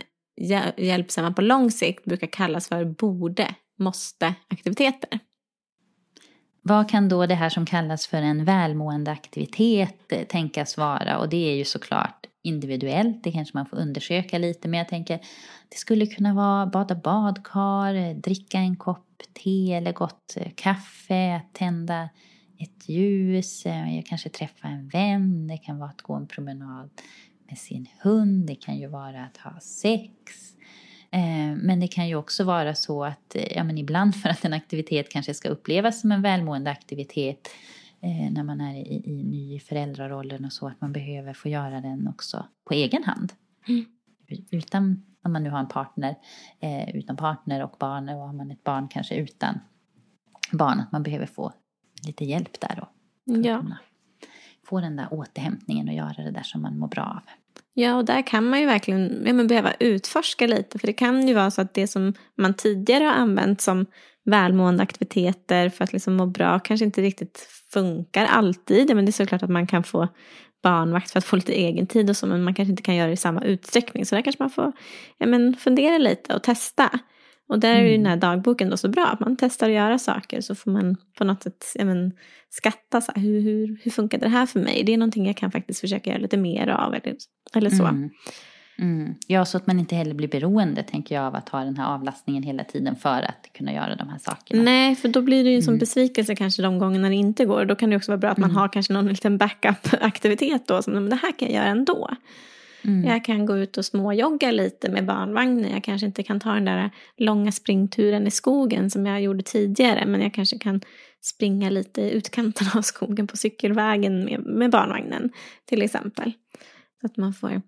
hjälpsamma på lång sikt brukar kallas för måste-aktiviteter. Vad kan då det här som kallas för en välmående aktivitet tänkas vara? Och det är ju såklart individuellt. Det kanske man får undersöka lite. Men jag tänker, det skulle kunna vara bada badkar, dricka en kopp te eller gott kaffe, tända ett ljus, jag kanske träffa en vän, det kan vara att gå en promenad med sin hund, det kan ju vara att ha sex. Men det kan ju också vara så att ja, men ibland för att en aktivitet kanske ska upplevas som en välmående aktivitet när man är i ny föräldrarollen och så, att man behöver få göra den också på egen hand. Mm. Utan, om man nu har en partner, utan partner och barn, och har man ett barn kanske utan barn, att man behöver få lite hjälp där då. Ja. Få den där återhämtningen och göra det där som man mår bra av. Ja, och där kan man ju verkligen behöva utforska lite. För det kan ju vara så att det som man tidigare har använt som välmående aktiviteter för att liksom må bra kanske inte riktigt funkar alltid. Men det är såklart att man kan få barnvakt för att få lite egen tid och så. Men man kanske inte kan göra det i samma utsträckning. Så där kanske man får fundera lite och testa. Och där är ju den här dagboken då så bra. Att man testar att göra saker, så får man på något sätt skatta. Så här, hur funkar det här för mig? Det är någonting jag kan faktiskt försöka göra lite mer av. Eller så. Mm. Mm. Ja, så att man inte heller blir beroende, tänker jag, av att ha den här avlastningen hela tiden för att kunna göra de här sakerna. Nej, för då blir det ju en sån besvikelse kanske de gångerna det inte går. Då kan det också vara bra att man har kanske någon liten backup-aktivitet då. Som det här kan jag göra ändå. Mm. Jag kan gå ut och småjogga lite med barnvagnen. Jag kanske inte kan ta den där långa springturen i skogen som jag gjorde tidigare. Men jag kanske kan springa lite i utkanten av skogen på cykelvägen med barnvagnen till exempel. Så att man får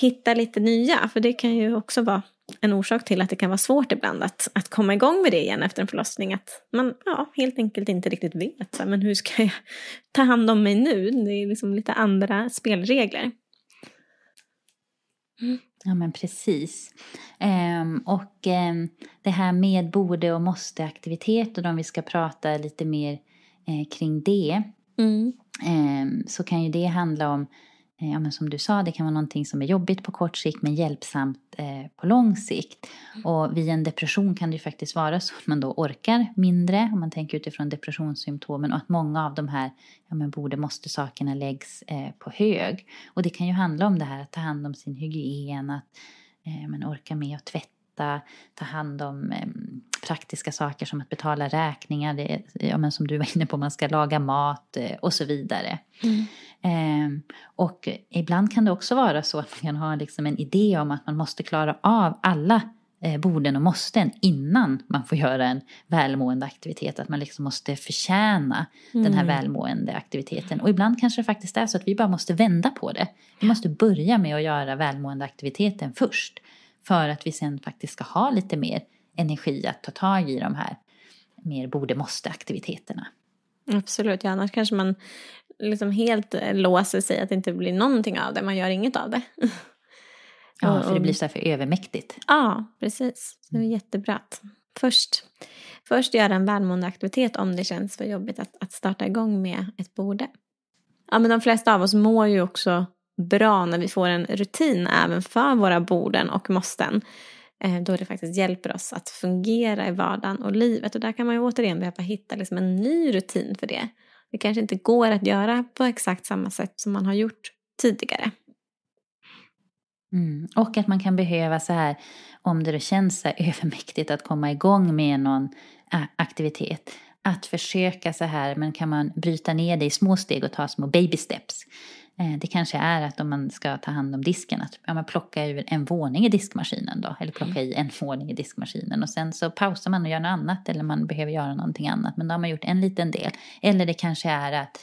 hitta lite nya. För det kan ju också vara en orsak till att det kan vara svårt ibland att komma igång med det igen efter en förlossning. Att man helt enkelt inte riktigt vet. Så, men hur ska jag ta hand om mig nu? Det är liksom lite andra spelregler. Mm. Ja, men precis. Det här med borde och måste aktiviteter, om vi ska prata lite mer kring det, så kan ju det handla om, men som du sa, det kan vara någonting som är jobbigt på kort sikt men hjälpsamt på lång sikt. Och vid en depression kan det ju faktiskt vara så att man då orkar mindre, om man tänker utifrån depressionssymptomen, och att många av de här borde, måste sakerna läggs på hög. Och det kan ju handla om det här att ta hand om sin hygien, att orka med att tvätta, ta hand om praktiska saker som att betala räkningar, det, som du var inne på, man ska laga mat och så vidare. Och ibland kan det också vara så att man kan ha liksom en idé om att man måste klara av alla borden och måsten innan man får göra en välmående aktivitet. Att man liksom måste förtjäna den här välmående aktiviteten. Och ibland kanske det faktiskt är så att vi bara måste vända på det. Vi måste börja med att göra välmående aktiviteten först. För att vi sen faktiskt ska ha lite mer energi att ta tag i de här mer borde-måste-aktiviteterna. Absolut, ja, annars kanske man liksom helt låser sig att det inte blir någonting av det. Man gör inget av det. Ja, för det blir så här för övermäktigt. Ja, precis. Det är jättebra. Först göra en välmående aktivitet om det känns för jobbigt att starta igång med ett borde. Ja, men de flesta av oss mår ju också bra när vi får en rutin även för våra borden och måsten. Då det faktiskt hjälper oss att fungera i vardagen och livet. Och där kan man ju återigen behöva hitta liksom en ny rutin för det. Det kanske inte går att göra på exakt samma sätt som man har gjort tidigare. Mm. Och att man kan behöva så här, om det då känns så här övermäktigt att komma igång med någon aktivitet, att försöka så här, men kan man bryta ner det i små steg och ta små baby steps. Det kanske är att om man ska ta hand om disken, att man plockar ur en våning i diskmaskinen då. Eller plocka i en våning i diskmaskinen. Och sen så pausar man och gör något annat. Eller man behöver göra någonting annat. Men då har man gjort en liten del. Eller det kanske är att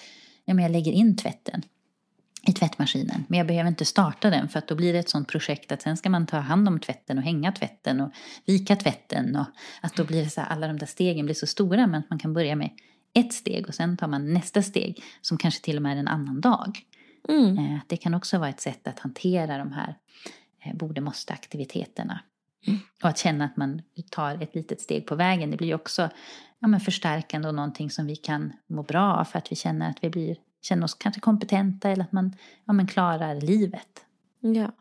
jag lägger in tvätten i tvättmaskinen. Men jag behöver inte starta den. För att då blir det ett sånt projekt att sen ska man ta hand om tvätten. Och hänga tvätten. Och vika tvätten. Och att då blir det så här, alla de där stegen blir så stora. Men att man kan börja med ett steg. Och sen tar man nästa steg. Som kanske till och med är en annan dag. Mm. Det kan också vara ett sätt att hantera de här borde-måste-aktiviteterna. Och att känna att man tar ett litet steg på vägen. Det blir också förstärkande och någonting som vi kan må bra av. För att vi känner att vi känner oss kanske kompetenta. Eller att man klarar livet. Ja.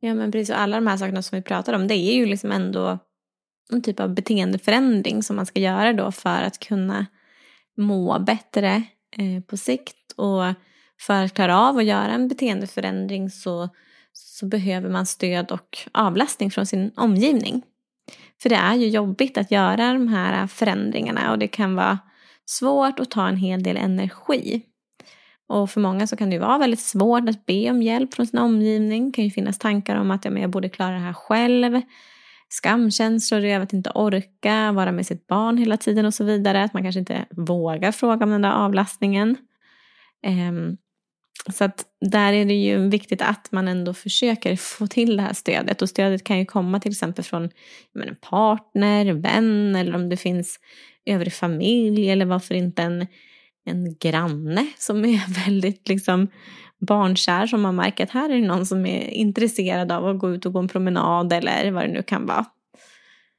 Ja, men precis. Och alla de här sakerna som vi pratar om. Det är ju liksom ändå en typ av beteendeförändring som man ska göra då. För att kunna må bättre på sikt. Och för att klara av att göra en beteendeförändring så behöver man stöd och avlastning från sin omgivning. För det är ju jobbigt att göra de här förändringarna och det kan vara svårt och ta en hel del energi. Och för många så kan det vara väldigt svårt att be om hjälp från sin omgivning. Det kan ju finnas tankar om att jag borde klara det här själv. Skamkänslor över att inte orka vara med sitt barn hela tiden och så vidare. Att man kanske inte vågar fråga om den där avlastningen. Så att där är det ju viktigt att man ändå försöker få till det här stödet. Och stödet kan ju komma till exempel från en partner, vän eller om det finns övrig familj eller varför inte en granne som är väldigt barnkär som man märker att här är det någon som är intresserad av att gå ut och gå en promenad eller vad det nu kan vara.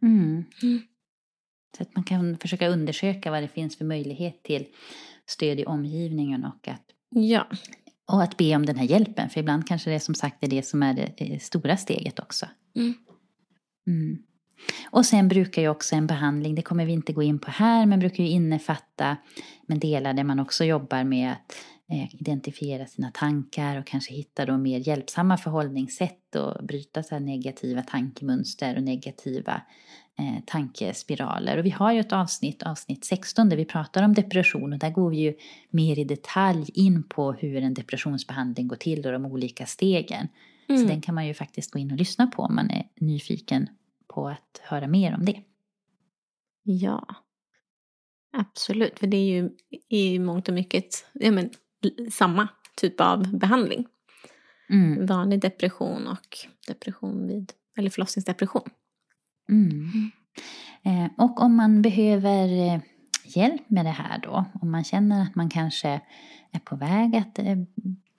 Mm. Så att man kan försöka undersöka vad det finns för möjlighet till stöd i omgivningen och att be om den här hjälpen, för ibland kanske det som sagt är det som är det stora steget också. Mm. Och sen brukar ju också en behandling, det kommer vi inte gå in på här, men brukar ju innefatta delar där man också jobbar med att identifiera sina tankar och kanske hitta då mer hjälpsamma förhållningssätt och bryta så här negativa tankemönster och negativa tankespiraler. Och vi har ju ett avsnitt 16, där vi pratar om depression, och där går vi ju mer i detalj in på hur en depressionsbehandling går till och de olika stegen. Mm. Så den kan man ju faktiskt gå in och lyssna på om man är nyfiken på att höra mer om det. Ja, absolut. För det är ju i mångt och mycket samma typ av behandling. Mm. Vanlig depression och depression eller förlossningsdepression. Mm. Och om man behöver hjälp med det här då, om man känner att man kanske är på väg att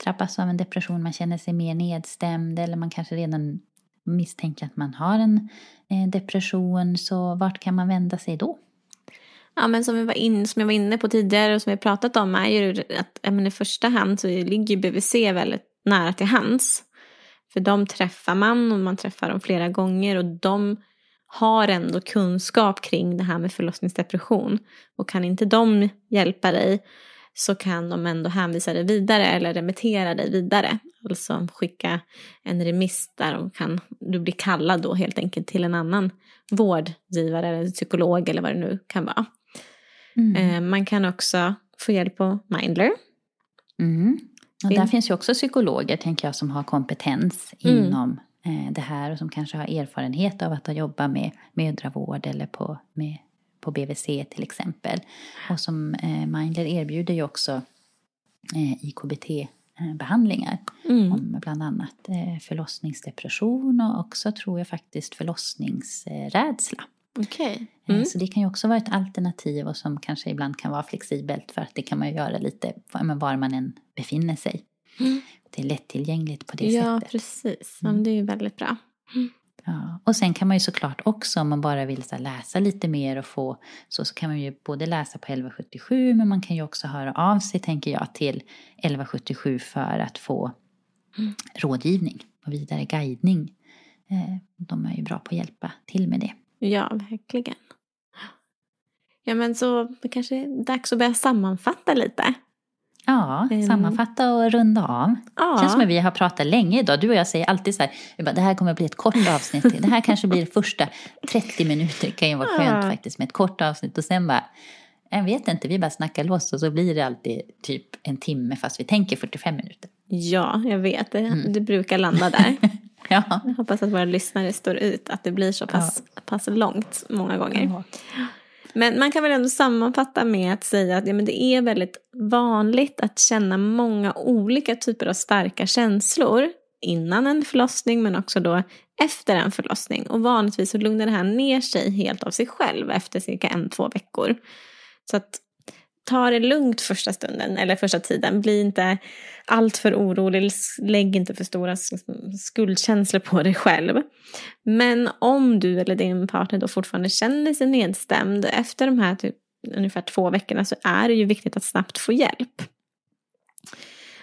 trappas av en depression, man känner sig mer nedstämd eller man kanske redan misstänker att man har en depression, så vart kan man vända sig då? Ja, men som jag var inne på tidigare och som vi pratat om är ju att i första hand så ligger BVC väldigt nära till hands. För de träffar man och man träffar dem flera gånger och de har ändå kunskap kring det här med förlossningsdepression. Och kan inte de hjälpa dig så kan de ändå hänvisa dig vidare eller remittera dig vidare. Alltså skicka en remiss där du blir kallad då helt enkelt till en annan vårdgivare eller psykolog eller vad det nu kan vara. Mm. Man kan också få hjälp på Mindler. Mm. Och där finns ju också psykologer tänker jag som har kompetens inom det här och som kanske har erfarenhet av att jobba med mödravård eller på BVC till exempel. Och som Mindler erbjuder ju också IKBT-behandlingar. Om bland annat förlossningsdepression och också tror jag faktiskt förlossningsrädsla. Okej. Mm. Så det kan ju också vara ett alternativ och som kanske ibland kan vara flexibelt för att det kan man ju göra lite var man än befinner sig. Mm. Det är lättillgängligt på det sättet. Ja, precis. Mm. Det är ju väldigt bra. Mm. Ja, och sen kan man ju såklart också om man bara vill läsa lite mer och få så kan man ju både läsa på 1177 men man kan ju också höra av sig tänker jag till 1177 för att få rådgivning och vidare guidning. De är ju bra på att hjälpa till med det. Ja, verkligen. Ja, men så kanske är dags att börja sammanfatta lite. Ja, sammanfatta och runda av. Ja. Det känns som att vi har pratat länge idag. Du och jag säger alltid det här kommer att bli ett kort avsnitt. Det här kanske blir första 30 minuter. Det kan ju vara skönt faktiskt med ett kort avsnitt. Och sen jag vet inte, vi bara snackar loss. Och så blir det alltid typ en timme fast vi tänker 45 minuter. Ja, jag vet. Det brukar landa där. Ja. Jag hoppas att våra lyssnare står ut. Att det blir så pass långt många gånger. Ja. Men man kan väl ändå sammanfatta med att säga att det är väldigt vanligt att känna många olika typer av starka känslor innan en förlossning men också då efter en förlossning. Och vanligtvis så lugnar det här ner sig helt av sig själv efter cirka 1-2 veckor. Så att ta det lugnt första stunden eller första tiden. Bli inte allt för orolig. Lägg inte för stora skuldkänslor på dig själv. Men om du eller din partner då fortfarande känner sig nedstämd efter de här ungefär 2 veckorna så är det ju viktigt att snabbt få hjälp.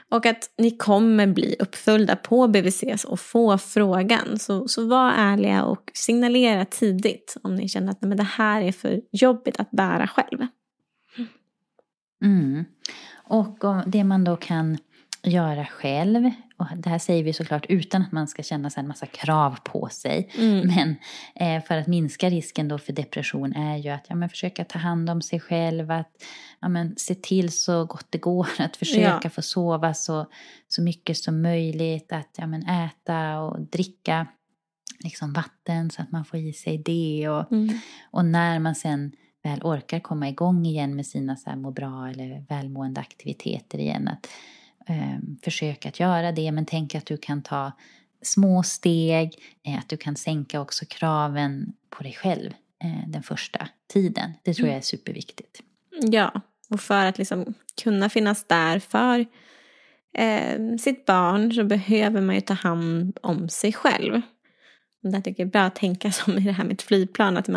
Och att ni kommer bli uppföljda på BVCs och få frågan. Så var ärliga och signalera tidigt om ni känner att det här är för jobbigt att bära själv. Mm. Och det man då kan göra själv. Och det här säger vi såklart utan att man ska känna sig en massa krav på sig. Mm. Men för att minska risken då för depression är ju att försöka ta hand om sig själv. Att se till så gott det går. Att försöka få sova så mycket som möjligt. Att äta och dricka vatten så att man får i sig det. Och när man sen väl orkar komma igång igen med sina så här må bra eller välmående aktiviteter igen. Att försöka att göra det, men tänk att du kan ta små steg, att du kan sänka också kraven på dig själv den första tiden. Det tror jag är superviktigt. Ja, och för att kunna finnas där för sitt barn så behöver man ju ta hand om sig själv. Det tycker jag är bra att tänka som i det här med ett flygplan, att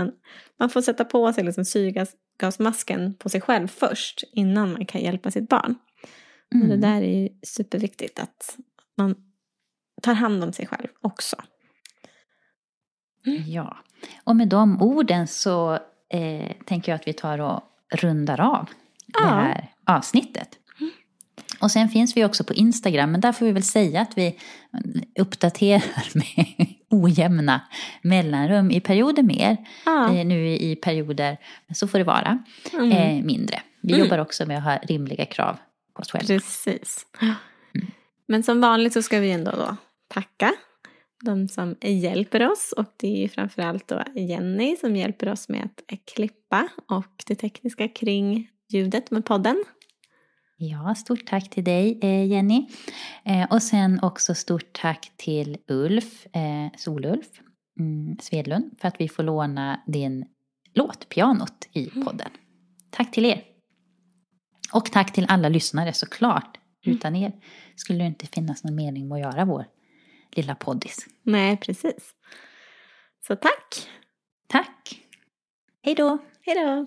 man får sätta på sig syrgasmasken på sig själv först innan man kan hjälpa sitt barn. Mm. Det där är ju superviktigt att man tar hand om sig själv också. Mm. Ja, och med de orden så tänker jag att vi tar och rundar av det här avsnittet. Och sen finns vi också på Instagram, men där får vi väl säga att vi uppdaterar med ojämna mellanrum i perioder mer. Nu i perioder så får det vara mindre. Vi jobbar också med att ha rimliga krav på oss själva. Precis. Men som vanligt så ska vi ändå då tacka de som hjälper oss, och det är framförallt då Jenny som hjälper oss med att klippa och det tekniska kring ljudet med podden. Ja, stort tack till dig Jenny. Och sen också stort tack till Ulf Solulf Svedlund för att vi får låna din låt Pianot i podden. Tack till er. Och tack till alla lyssnare såklart. Utan er skulle det inte finnas någon mening med att göra vår lilla poddis. Nej, precis. Så tack. Tack. Hej då. Hej då.